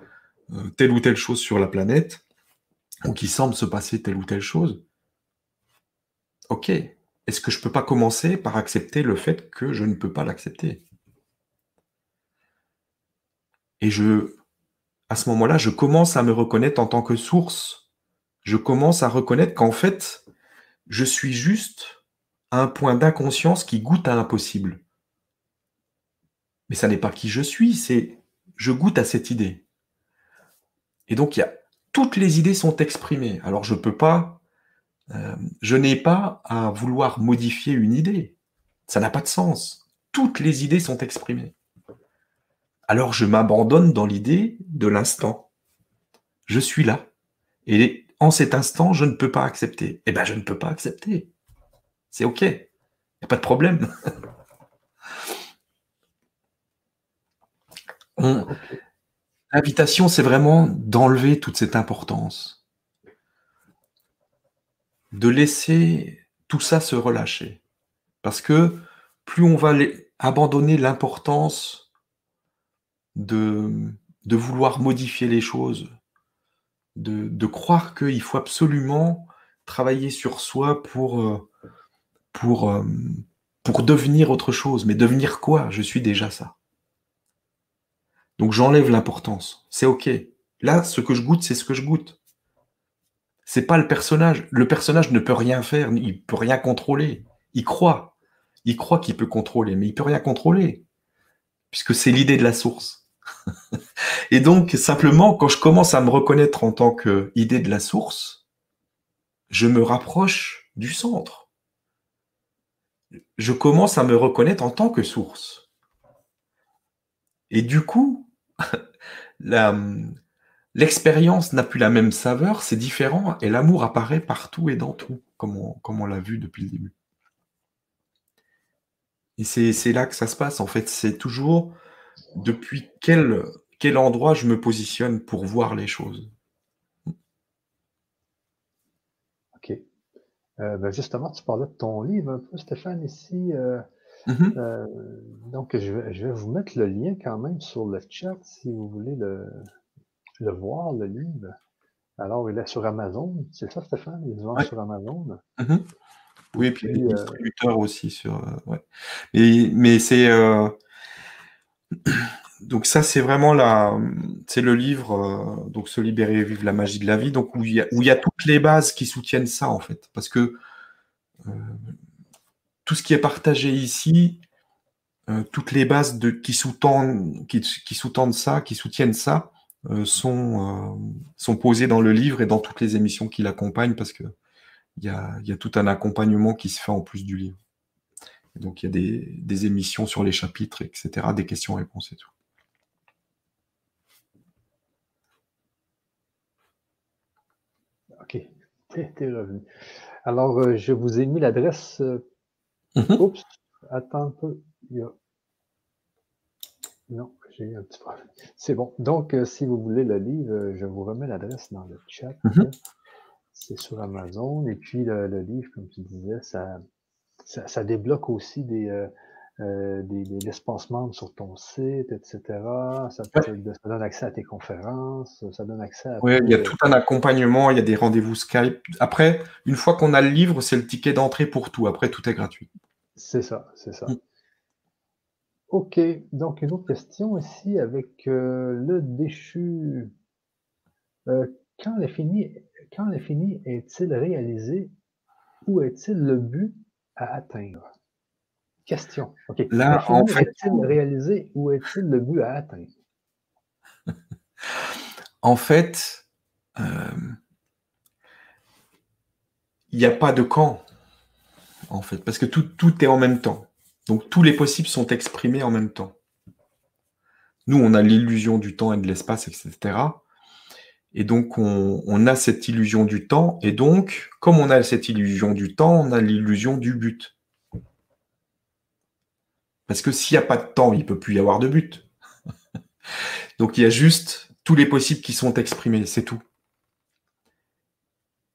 telle ou telle chose sur la planète, ou qu'il semble se passer telle ou telle chose, ok, est-ce que je ne peux pas commencer par accepter le fait que je ne peux pas l'accepter? Et à ce moment-là, je commence à me reconnaître en tant que source. Je commence à reconnaître qu'en fait, je suis juste à un point d'inconscience qui goûte à impossible. Mais ça n'est pas qui je suis, c'est je goûte à cette idée. Et donc, toutes les idées sont exprimées. Alors, je n'ai pas à vouloir modifier une idée. Ça n'a pas de sens. Toutes les idées sont exprimées. Alors, je m'abandonne dans l'idée de l'instant. Je suis là. Et en cet instant, je ne peux pas accepter. Eh bien, je ne peux pas accepter. C'est OK. Il n'y a pas de problème. L'invitation, c'est vraiment d'enlever toute cette importance, de laisser tout ça se relâcher. Parce que plus on va abandonner l'importance de vouloir modifier les choses, de croire qu'il faut absolument travailler sur soi pour devenir autre chose. Mais devenir quoi? Je suis déjà ça. Donc j'enlève l'importance. C'est OK. Là, ce que je goûte, c'est ce que je goûte. C'est pas le personnage. Le personnage ne peut rien faire. Il peut rien contrôler. Il croit. Il croit qu'il peut contrôler, mais il peut rien contrôler. Puisque c'est l'idée de la source. Et donc, simplement, quand je commence à me reconnaître en tant qu'idée de la source, je me rapproche du centre. Je commence à me reconnaître en tant que source. Et du coup, l'expérience n'a plus la même saveur, c'est différent, et l'amour apparaît partout et dans tout, comme on l'a vu depuis le début. Et c'est là que ça se passe, en fait. C'est toujours depuis quel endroit je me positionne pour voir les choses. OK. Justement, tu parlais de ton livre un peu, Stéphane, ici. Donc, je vais vous mettre le lien quand même sur le chat si vous voulez le voir, le livre. Alors, il est sur Amazon. C'est ça, Stéphane? Il se vend sur Amazon. Oui, et puis les distributeurs aussi. Ouais. Mais c'est... Donc ça, c'est vraiment c'est le livre donc Se libérer et vivre la magie de la vie, donc où il y a toutes les bases qui soutiennent ça, en fait. Parce que tout ce qui est partagé ici, toutes les bases qui soutiennent ça, sont posées dans le livre et dans toutes les émissions qui l'accompagnent, parce que il y a tout un accompagnement qui se fait en plus du livre. Et donc, il y a des émissions sur les chapitres, etc., des questions-réponses et tout. OK. T'es revenu. Alors, je vous ai mis l'adresse. Oups, attends un peu. Non, j'ai un petit problème. C'est bon. Donc, si vous voulez le livre, je vous remets l'adresse dans le chat. C'est sur Amazon. Et puis, le livre, comme tu disais, ça débloque aussi des espaces membres sur ton site, etc. Ça donne accès à tes conférences, ça donne accès à... Oui, il y a tout un accompagnement, il y a des rendez-vous Skype. Après, une fois qu'on a le livre, c'est le ticket d'entrée pour tout. Après, tout est gratuit. C'est ça. OK. Donc, une autre question ici avec le déchu. Quand l'infini est-il réalisé ou est-il le but à atteindre? Question. Okay. Là, en fait, est-il réalisé ou est-il le but à atteindre? En fait, il n'y a pas de quand, en fait, parce que tout est en même temps. Donc, tous les possibles sont exprimés en même temps. Nous, on a l'illusion du temps et de l'espace, etc. Et donc, on a cette illusion du temps. Et donc, comme on a cette illusion du temps, on a l'illusion du but. Parce que s'il n'y a pas de temps, il ne peut plus y avoir de but. Donc, il y a juste tous les possibles qui sont exprimés. C'est tout.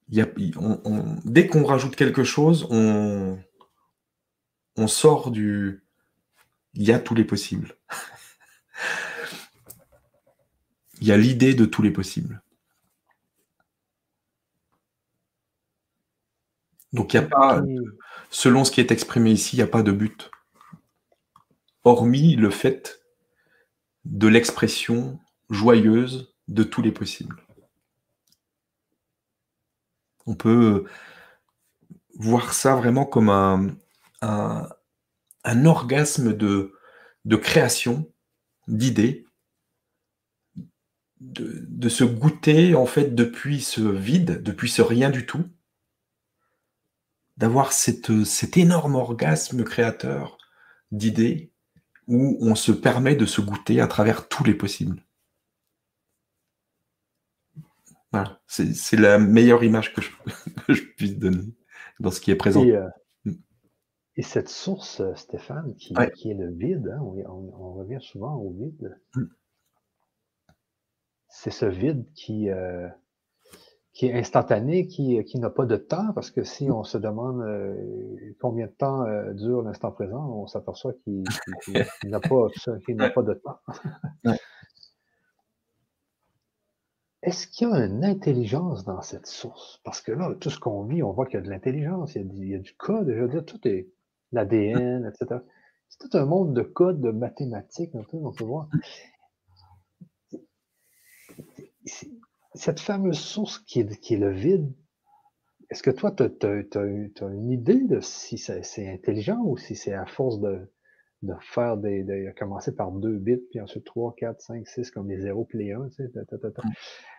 Dès qu'on rajoute quelque chose, on sort du... Il y a tous les possibles. Il y a l'idée de tous les possibles. Donc, il n'y a pas, selon ce qui est exprimé ici, il n'y a pas de but. Hormis le fait de l'expression joyeuse de tous les possibles. On peut voir ça vraiment comme un orgasme de création, d'idées, de se goûter, en fait, depuis ce vide, depuis ce rien du tout, d'avoir cet énorme orgasme créateur d'idées où on se permet de se goûter à travers tous les possibles. Voilà. C'est la meilleure image que je puisse donner dans ce qui est présent. Et cette source, Stéphane, qui est le vide, hein, on revient souvent au vide, c'est ce vide qui est instantané, qui n'a pas de temps, parce que si on se demande combien de temps dure l'instant présent, on s'aperçoit qu'il n'a pas de temps. Est-ce qu'il y a une intelligence dans cette source? Parce que là, tout ce qu'on vit, on voit qu'il y a de l'intelligence, il y a du code, je veux dire, tout est l'ADN, etc. C'est tout un monde de codes, de mathématiques, on peut voir. Cette fameuse source qui est le vide, est-ce que toi, tu as une idée de si c'est intelligent ou si c'est à force de faire de commencer par 2 bits, puis ensuite 3, 4, 5, 6, comme les 0 puis les 1, tu sais,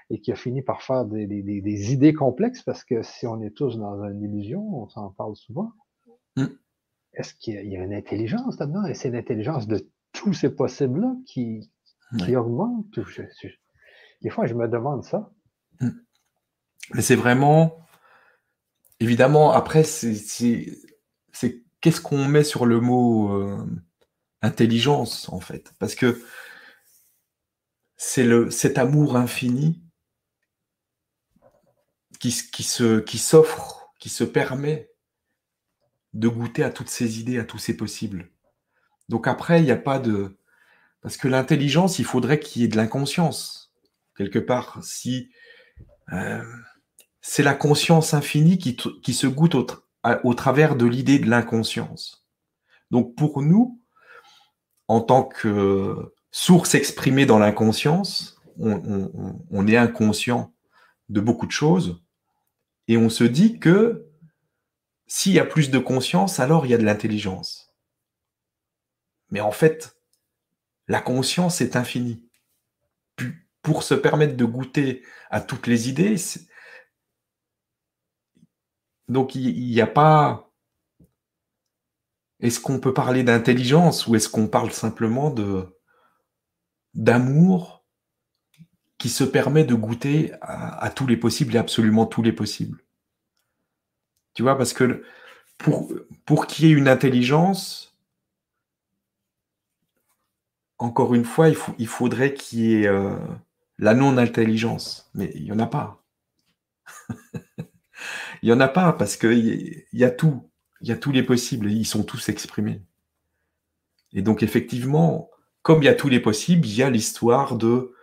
et qui a fini par faire des idées complexes, parce que si on est tous dans une illusion, on s'en parle souvent, est-ce qu'il y a une intelligence là-dedans? Et c'est l'intelligence de tous ces possibles-là qui augmente. Des fois, je me demande ça. Mais c'est vraiment... Évidemment, après, c'est qu'est-ce qu'on met sur le mot intelligence, en fait? Parce que c'est cet amour infini qui s'offre, qui se permet de goûter à toutes ces idées, à tous ces possibles. Donc après, il n'y a pas de... Parce que l'intelligence, il faudrait qu'il y ait de l'inconscience. Quelque part, si c'est la conscience infinie qui se goûte au travers de l'idée de l'inconscience. Donc pour nous, en tant que source exprimée dans l'inconscience, on est inconscient de beaucoup de choses et on se dit que s'il y a plus de conscience, alors il y a de l'intelligence. Mais en fait, la conscience est infinie. Pour se permettre de goûter à toutes les idées, donc il n'y a pas... Est-ce qu'on peut parler d'intelligence ou est-ce qu'on parle simplement d'amour qui se permet de goûter à tous les possibles et absolument tous les possibles? Tu vois, parce que pour qu'il y ait une intelligence, encore une fois, il faudrait qu'il y ait... la non-intelligence, mais il n'y en a pas. Il n'y en a pas parce qu'il y a tout. Il y a tous les possibles et ils sont tous exprimés. Et donc, effectivement, comme il y a tous les possibles, il y a l'histoire de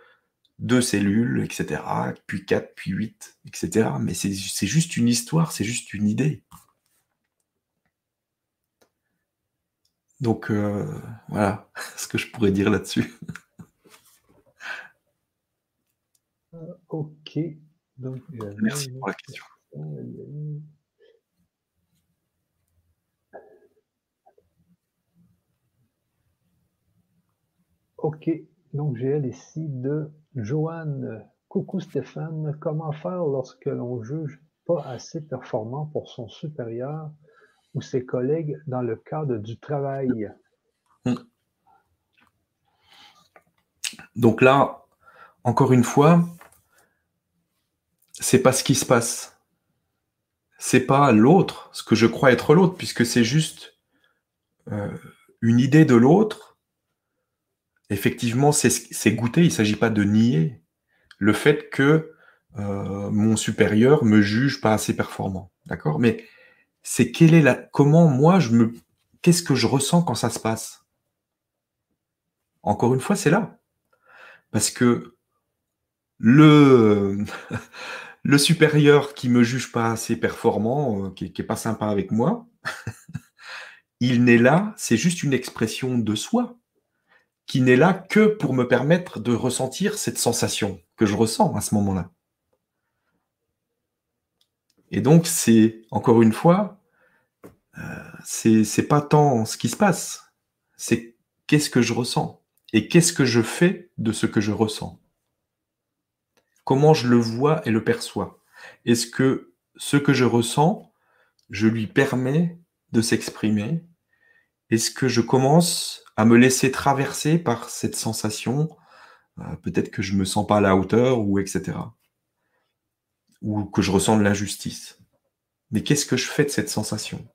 2 cellules, etc., puis 4, puis 8, etc. Mais c'est juste une histoire, c'est juste une idée. Donc, voilà ce que je pourrais dire là-dessus. Ok. Donc, merci pour la question. Ok. Donc, j'ai elle ici de Joanne. Coucou Stéphane. Comment faire lorsque l'on juge pas assez performant pour son supérieur ou ses collègues dans le cadre du travail? Donc là, encore une fois, c'est pas ce qui se passe. C'est pas l'autre, ce que je crois être l'autre, puisque c'est juste une idée de l'autre. Effectivement, c'est goûter, il ne s'agit pas de nier le fait que mon supérieur me juge pas assez performant. D'accord? Mais c'est comment moi qu'est-ce que je ressens quand ça se passe? Encore une fois, c'est là. Parce que le supérieur qui me juge pas assez performant, qui est pas sympa avec moi, il n'est là, c'est juste une expression de soi, qui n'est là que pour me permettre de ressentir cette sensation que je ressens à ce moment-là. Et donc, c'est, encore une fois, c'est pas tant ce qui se passe, c'est qu'est-ce que je ressens et qu'est-ce que je fais de ce que je ressens. Comment je le vois et le perçois? Est-ce que ce que je ressens, je lui permets de s'exprimer? Est-ce que je commence à me laisser traverser par cette sensation? Peut-être que je ne me sens pas à la hauteur, ou etc. Ou que je ressens de l'injustice. Mais qu'est-ce que je fais de cette sensation?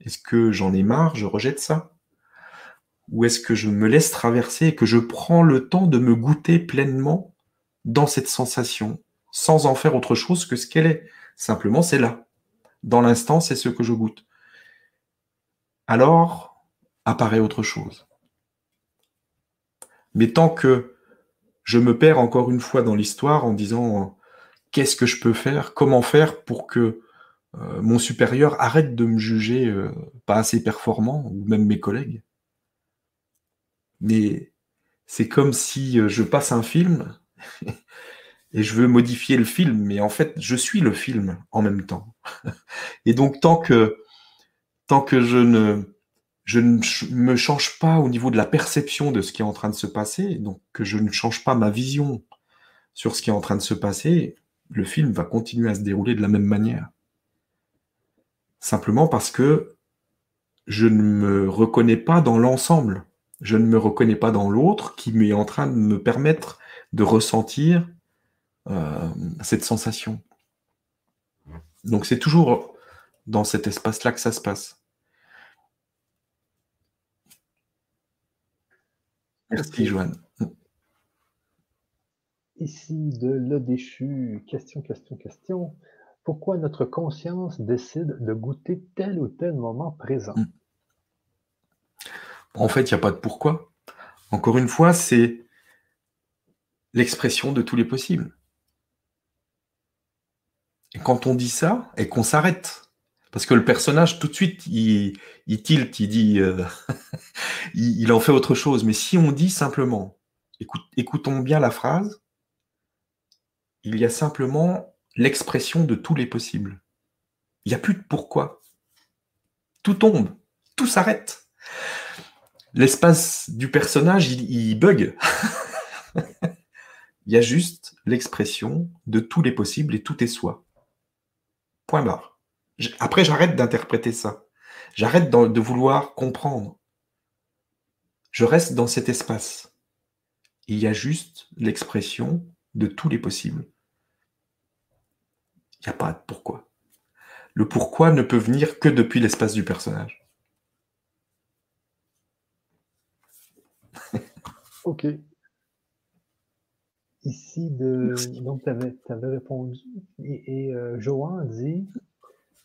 Est-ce que j'en ai marre, je rejette ça? Ou est-ce que je me laisse traverser et que je prends le temps de me goûter pleinement dans cette sensation, sans en faire autre chose que ce qu'elle est. Simplement, c'est là. Dans l'instant, c'est ce que je goûte. Alors, apparaît autre chose. Mais tant que je me perds encore une fois dans l'histoire en disant qu'est-ce que je peux faire, comment faire pour que mon supérieur arrête de me juger pas assez performant, ou même mes collègues. Mais c'est comme si je passe un film et je veux modifier le film, mais en fait, je suis le film en même temps. Et donc, tant que je ne me change pas au niveau de la perception de ce qui est en train de se passer, donc que je ne change pas ma vision sur ce qui est en train de se passer, le film va continuer à se dérouler de la même manière. Simplement parce que je ne me reconnais pas dans l'ensemble. Je ne me reconnais pas dans l'autre qui est en train de me permettre de ressentir cette sensation. Donc c'est toujours dans cet espace-là que ça se passe. Merci Joanne. Ici de Le Déchu, question. Pourquoi notre conscience décide de goûter tel ou tel moment présent? En fait, il n'y a pas de pourquoi. Encore une fois, c'est l'expression de tous les possibles. Et quand on dit ça, et qu'on s'arrête, parce que le personnage, tout de suite, il tilte, il dit, il en fait autre chose. Mais si on dit simplement, écoutons bien la phrase, il y a simplement l'expression de tous les possibles. Il n'y a plus de pourquoi. Tout tombe, tout s'arrête. L'espace du personnage, il bug. Il y a juste l'expression de tous les possibles et tout est soi. Point barre. Après, j'arrête d'interpréter ça. J'arrête de vouloir comprendre. Je reste dans cet espace. Il y a juste l'expression de tous les possibles. Il n'y a pas de pourquoi. Le pourquoi ne peut venir que depuis l'espace du personnage. Ok. Ici, donc tu avais répondu. Et Johan dit,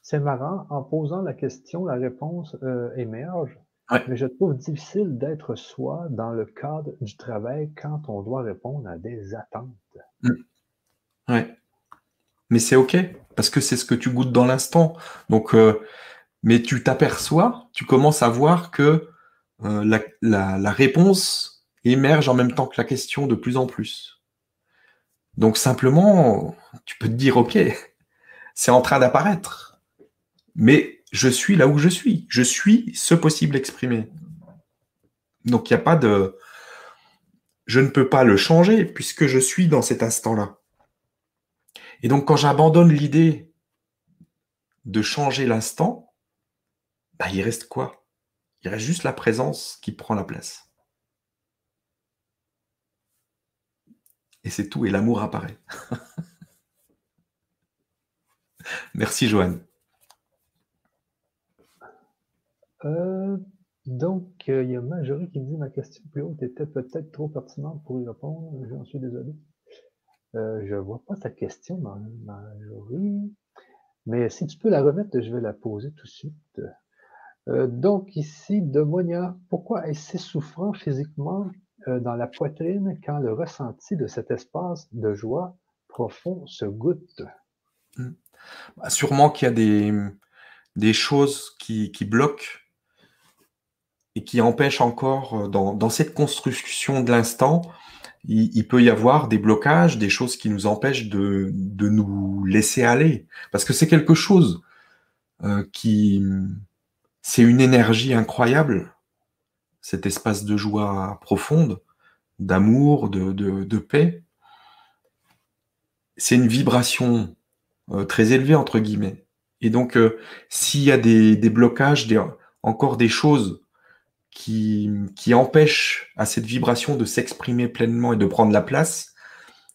c'est marrant, en posant la question, la réponse émerge. Ouais. Mais je trouve difficile d'être soi dans le cadre du travail quand on doit répondre à des attentes. Oui. Mais c'est OK, parce que c'est ce que tu goûtes dans l'instant. Donc, mais tu t'aperçois, tu commences à voir que la réponse émerge en même temps que la question de plus en plus. Donc simplement, tu peux te dire « OK, c'est en train d'apparaître, mais je suis là où je suis. Je suis ce possible exprimé. » Donc il n'y a pas de « je ne peux pas le changer puisque je suis dans cet instant-là. » Et donc, quand j'abandonne l'idée de changer l'instant, il reste quoi? Il reste juste la présence qui prend la place. Et c'est tout, et l'amour apparaît. Merci, Joanne. Donc, il y a Majorie qui me dit « Ma question plus haute était peut-être trop pertinente pour y répondre. J'en suis désolé. » Je ne vois pas ta question, Majorie. Mais si tu peux la remettre, je vais la poser tout de suite. Donc ici, de Monia, pourquoi est-ce souffrant physiquement dans la poitrine quand le ressenti de cet espace de joie profond se goûte? Sûrement qu'il y a des choses qui bloquent et qui empêchent encore, dans cette construction de l'instant, il peut y avoir des blocages, des choses qui nous empêchent de nous laisser aller. Parce que c'est quelque chose c'est une énergie incroyable, cet espace de joie profonde, d'amour, de paix. C'est une vibration très élevée, entre guillemets. Et donc, s'il y a des blocages, encore des choses qui empêche à cette vibration de s'exprimer pleinement et de prendre la place,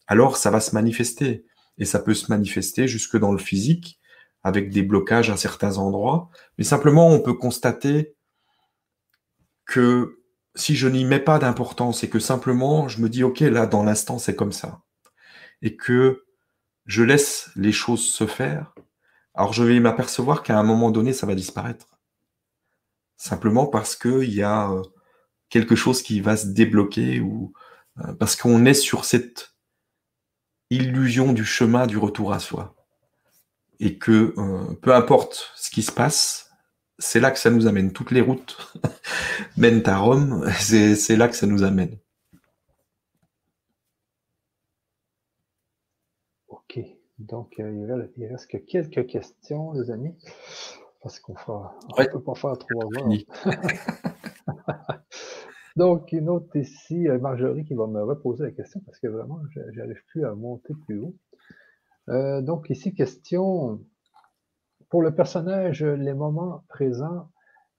alors ça va se manifester. Et ça peut se manifester jusque dans le physique, avec des blocages à certains endroits. Mais simplement, on peut constater que si je n'y mets pas d'importance et que simplement, je me dis, OK, là, dans l'instant, c'est comme ça. et que je laisse les choses se faire, alors je vais m'apercevoir qu'à un moment donné, ça va disparaître. Simplement parce qu'il y a quelque chose qui va se débloquer, ou parce qu'on est sur cette illusion du chemin du retour à soi. Et que peu importe ce qui se passe, c'est là que ça nous amène. Toutes les routes mènent à Rome, c'est là que ça nous amène. Ok, donc il reste que quelques questions, les amis, parce qu'on ne peut pas faire 3 heures. Donc, une autre ici, Marjorie, qui va me reposer la question, parce que vraiment, je n'arrive plus à monter plus haut. Donc, ici, question. Pour le personnage, les moments présents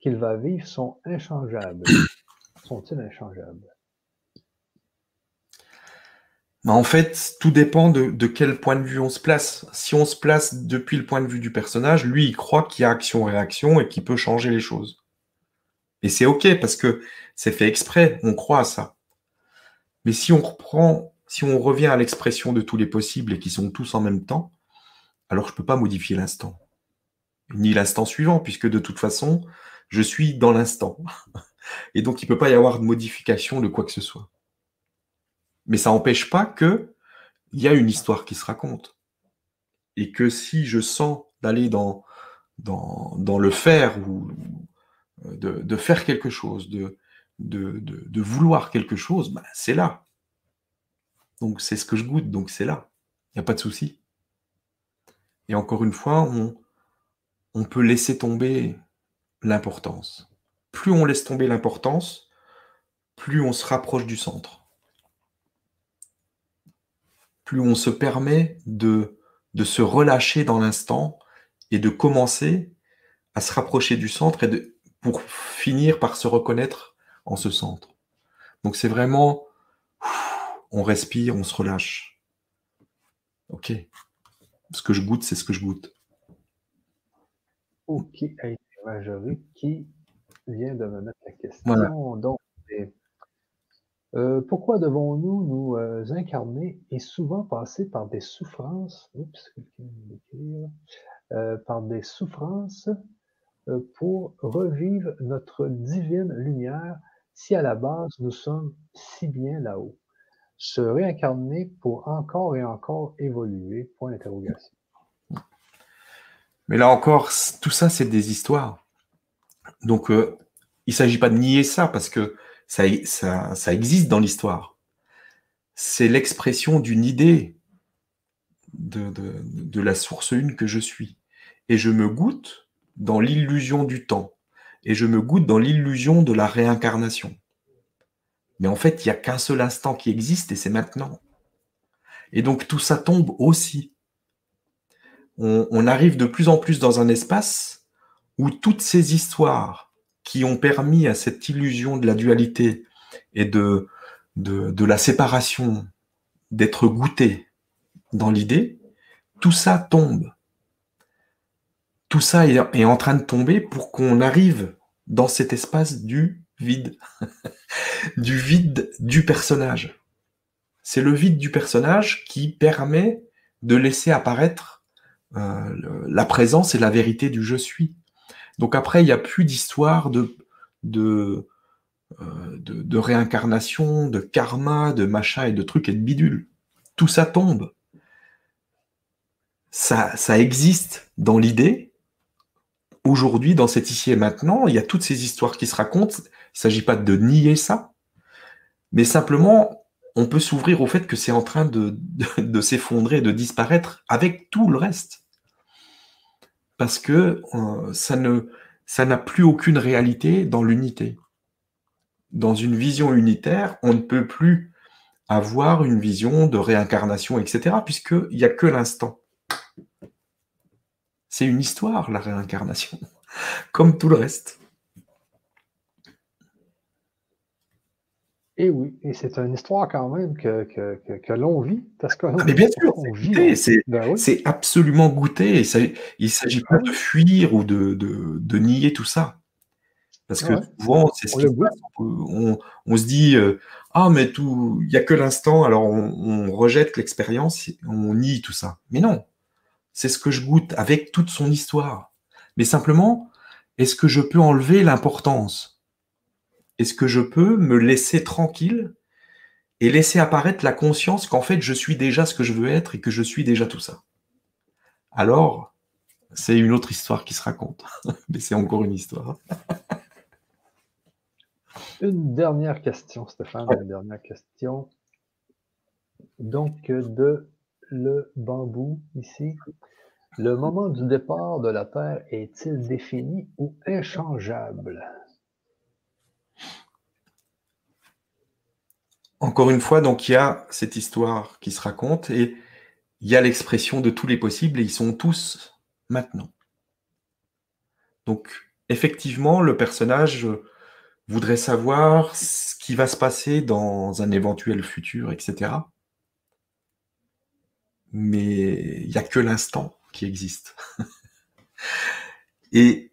qu'il va vivre sont inchangeables. Sont-ils inchangeables? En fait, tout dépend de quel point de vue on se place. Si on se place depuis le point de vue du personnage, lui, il croit qu'il y a action-réaction et qu'il peut changer les choses. Et c'est OK, parce que c'est fait exprès, on croit à ça. Mais si on revient à l'expression de tous les possibles et qui sont tous en même temps, alors je ne peux pas modifier l'instant, ni l'instant suivant, puisque de toute façon, je suis dans l'instant. Et donc, il ne peut pas y avoir de modification de quoi que ce soit. Mais ça n'empêche pas qu'il y a une histoire qui se raconte. Et que si je sens d'aller dans le faire ou... De faire quelque chose, de vouloir quelque chose, ben c'est là. Donc c'est ce que je goûte, donc c'est là. Il n'y a pas de souci. Et encore une fois, on peut laisser tomber l'importance. Plus on laisse tomber l'importance, plus on se rapproche du centre. Plus on se permet de se relâcher dans l'instant et de commencer à se rapprocher du centre et pour finir par se reconnaître en ce centre. Donc c'est vraiment, on respire, on se relâche. Ok. Ce que je goûte, c'est ce que je goûte. Ok, Marjorie qui vient de me mettre la question. Voilà. Donc, pourquoi devons-nous nous incarner et souvent passer par des souffrances, pour revivre notre divine lumière si à la base nous sommes si bien là-haut? Se réincarner pour encore et encore évoluer, point d'interrogation. Mais là encore, tout ça, c'est des histoires. Donc, il ne s'agit pas de nier ça, parce que ça existe dans l'histoire. C'est l'expression d'une idée de la source une que je suis. Et je me goûte dans l'illusion du temps, et je me goûte dans l'illusion de la réincarnation. Mais en fait, il n'y a qu'un seul instant qui existe, et c'est maintenant. Et donc, tout ça tombe aussi. On arrive de plus en plus dans un espace où toutes ces histoires qui ont permis à cette illusion de la dualité et de la séparation d'être goûtée dans l'idée, tout ça tombe. Tout ça est en train de tomber pour qu'on arrive dans cet espace du vide, du vide du personnage. C'est le vide du personnage qui permet de laisser apparaître la présence et la vérité du « je suis ». Donc après, il n'y a plus d'histoire de réincarnation, de karma, de machin et de trucs et de bidules. Tout ça tombe. Ça existe dans l'idée. Aujourd'hui, dans cet ici et maintenant, il y a toutes ces histoires qui se racontent. Il ne s'agit pas de nier ça, mais simplement, on peut s'ouvrir au fait que c'est en train de s'effondrer, de disparaître avec tout le reste. Parce que ça n'a plus aucune réalité dans l'unité. Dans une vision unitaire, on ne peut plus avoir une vision de réincarnation, etc., puisqu'il n'y a que l'instant. C'est une histoire, la réincarnation, comme tout le reste. Et oui, et c'est une histoire quand même que l'on vit, parce que l'on bien sûr, on vit. Goûter, c'est absolument goûter. Il ne s'agit pas de fuir ou de nier tout ça. Parce que souvent, c'est ce qui se passe. On se dit ah, mais tout, il n'y a que l'instant, alors on rejette l'expérience, on nie tout ça. Mais non, c'est ce que je goûte avec toute son histoire. Mais simplement, est-ce que je peux enlever l'importance? Est-ce que je peux me laisser tranquille et laisser apparaître la conscience qu'en fait, je suis déjà ce que je veux être et que je suis déjà tout ça? Alors, c'est une autre histoire qui se raconte. Mais c'est encore une histoire. Une dernière question, Stéphane. Une dernière question. Donc, de le bambou, ici. Le moment du départ de la Terre est-il défini ou inchangeable? Encore une fois, donc, il y a cette histoire qui se raconte et il y a l'expression de tous les possibles et ils sont tous maintenant. Donc, effectivement, le personnage voudrait savoir ce qui va se passer dans un éventuel futur, etc. Mais il n'y a que l'instant qui existe. Et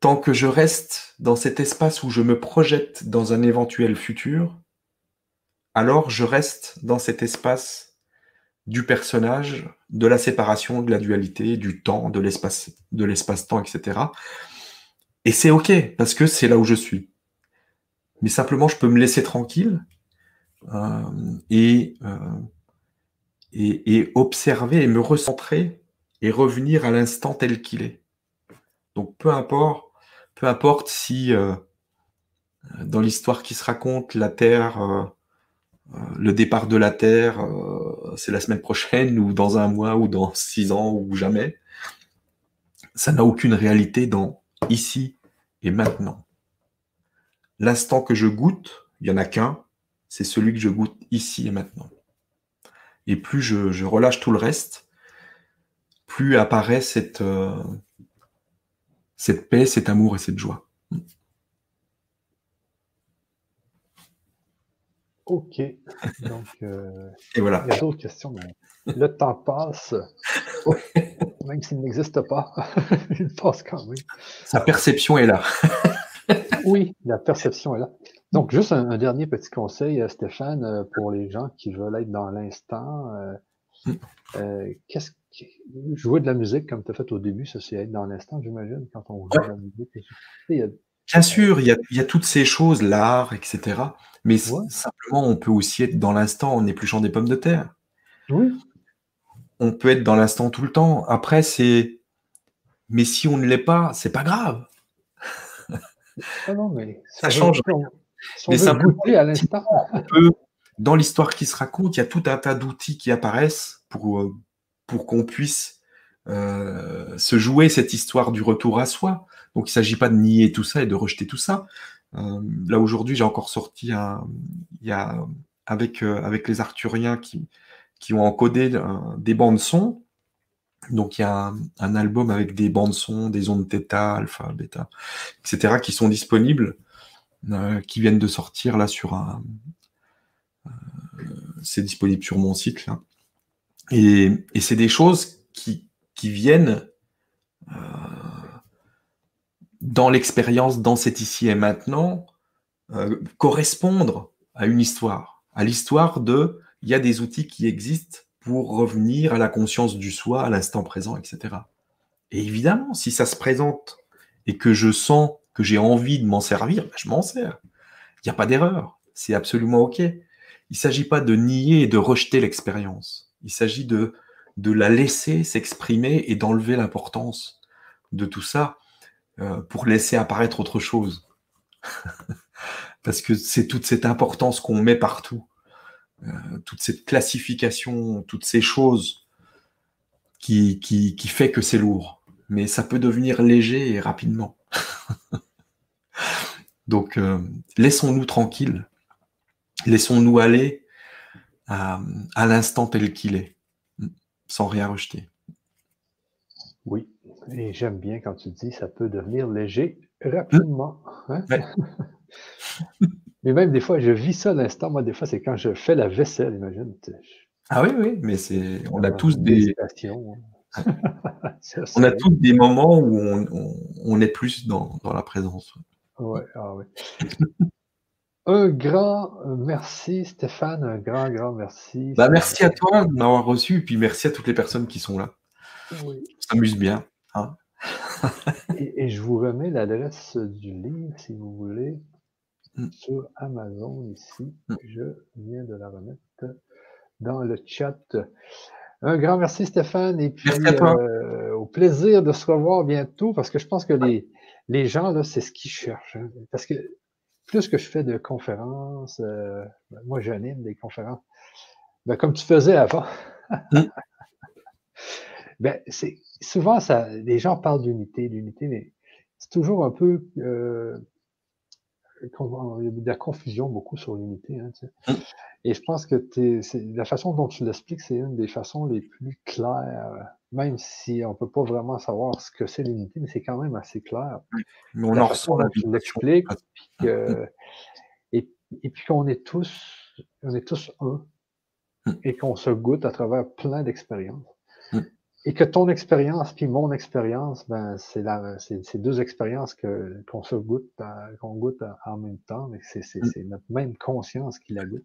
tant que je reste dans cet espace où je me projette dans un éventuel futur, alors je reste dans cet espace du personnage, de la séparation, de la dualité, du temps, de l'espace-temps, etc. Et c'est OK, parce que c'est là où je suis. Mais simplement, je peux me laisser tranquille et observer et me recentrer et revenir à l'instant tel qu'il est. Donc, peu importe si dans l'histoire qui se raconte, la Terre, le départ de la Terre, c'est la semaine prochaine ou dans un mois ou dans 6 ans ou jamais, ça n'a aucune réalité dans ici et maintenant. L'instant que je goûte, il n'y en a qu'un, c'est celui que je goûte ici et maintenant. Et plus je relâche tout le reste, plus apparaît cette paix, cet amour et cette joie. OK. Donc, et voilà. Il y a d'autres questions, mais le temps passe. Même s'il n'existe pas, il passe quand même. Sa perception est là. Oui, la perception est là. Donc, juste un dernier petit conseil, Stéphane, pour les gens qui veulent être dans l'instant. Jouer de la musique, comme tu as fait au début, ça c'est être dans l'instant, j'imagine, quand on joue de la musique. Bien sûr, il y a toutes ces choses, l'art, etc. Mais simplement, on peut aussi être dans l'instant en épluchant des pommes de terre. Oui. On peut être dans l'instant tout le temps. Après, c'est... Mais si on ne l'est pas, c'est pas grave. Ah non, mais ça change. Mais ça peut goûter à l'instant. Dans l'histoire qui se raconte, il y a tout un tas d'outils qui apparaissent pour qu'on puisse se jouer cette histoire du retour à soi. Donc, il ne s'agit pas de nier tout ça et de rejeter tout ça. Là, aujourd'hui, j'ai encore sorti avec les Arthuriens qui ont encodé des bandes-sons. Donc, il y a un album avec des bandes-sons, des ondes θ, alpha, bêta, etc., qui sont disponibles, qui viennent de sortir là sur un... c'est disponible sur mon site, là. Et c'est des choses qui viennent... dans l'expérience, dans cet ici et maintenant, correspondre à une histoire, à l'histoire de, il y a des outils qui existent pour revenir à la conscience du soi, à l'instant présent, etc. Et évidemment, si ça se présente et que je sens que j'ai envie de m'en servir, ben je m'en sers. Il n'y a pas d'erreur, c'est absolument OK. Il ne s'agit pas de nier et de rejeter l'expérience. Il s'agit de la laisser s'exprimer et d'enlever l'importance de tout ça. Pour laisser apparaître autre chose. Parce que c'est toute cette importance qu'on met partout, toute cette classification, toutes ces choses qui fait que c'est lourd. Mais ça peut devenir léger et rapidement. Donc, laissons-nous tranquilles. Laissons-nous aller à l'instant tel qu'il est, sans rien rejeter. Oui. Et j'aime bien quand tu dis ça peut devenir léger rapidement. Hein? Ouais. Mais même des fois, je vis ça l'instant. Moi, des fois, c'est quand je fais la vaisselle, imagine. Ah oui, mais on a tous des On a tous des moments où on est plus dans la présence. Ouais, ah ouais. Un grand merci Stéphane, un grand merci. Bah, merci à toi de m'avoir reçu, puis merci à toutes les personnes qui sont là. Oui. On s'amuse bien. Hein. Et je vous remets l'adresse du livre, si vous voulez, sur Amazon ici. Je viens de la remettre dans le chat. Un grand merci Stéphane, et puis au plaisir de se revoir bientôt, parce que je pense que les gens, là, c'est ce qu'ils cherchent. Hein, parce que plus que je fais de conférences, moi j'anime des conférences, ben, comme tu faisais avant, ben, c'est souvent ça, les gens parlent d'unité, mais c'est toujours un peu de la confusion beaucoup sur l'unité. Hein, tu sais. Et je pense que la façon dont tu l'expliques, c'est une des façons les plus claires, même si on ne peut pas vraiment savoir ce que c'est l'unité, mais c'est quand même assez clair. Mais on en ressent la façon dont tu l'expliques, et puis qu'on est tous un, et qu'on se goûte à travers plein d'expériences. Et que ton expérience puis mon expérience, ben c'est deux expériences qu'on se goûte, qu'on goûte en même temps, mais c'est notre même conscience qui la goûte.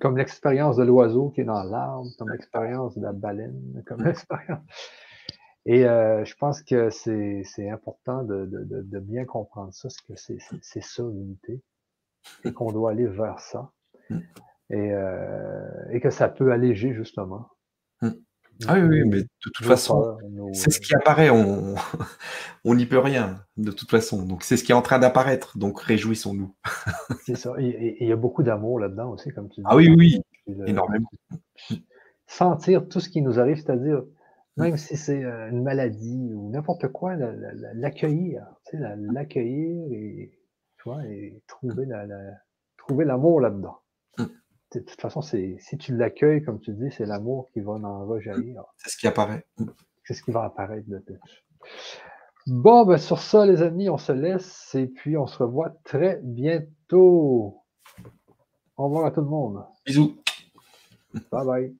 Comme l'expérience de l'oiseau qui est dans l'arbre, comme l'expérience de la baleine, comme l'expérience. Et je pense que c'est important de bien comprendre ça, parce que c'est ça l'unité, et qu'on doit aller vers ça, et que ça peut alléger justement. Ah oui, mais de toute façon, c'est ce qui apparaît, on n'y peut rien, de toute façon. Donc, c'est ce qui est en train d'apparaître, donc réjouissons-nous. C'est ça, et il y a beaucoup d'amour là-dedans aussi, comme tu dis. Ah oui, oui, énormément. Sentir tout ce qui nous arrive, c'est-à-dire, même si c'est une maladie ou n'importe quoi, l'accueillir, tu sais, l'accueillir et trouver trouver l'amour là-dedans. De toute façon, si tu l'accueilles, comme tu dis, c'est l'amour qui va en rejaillir. C'est ce qui apparaît. C'est ce qui va apparaître de plus. Bon, ben sur ça, les amis, on se laisse et puis on se revoit très bientôt. Au revoir à tout le monde. Bisous. Bye bye.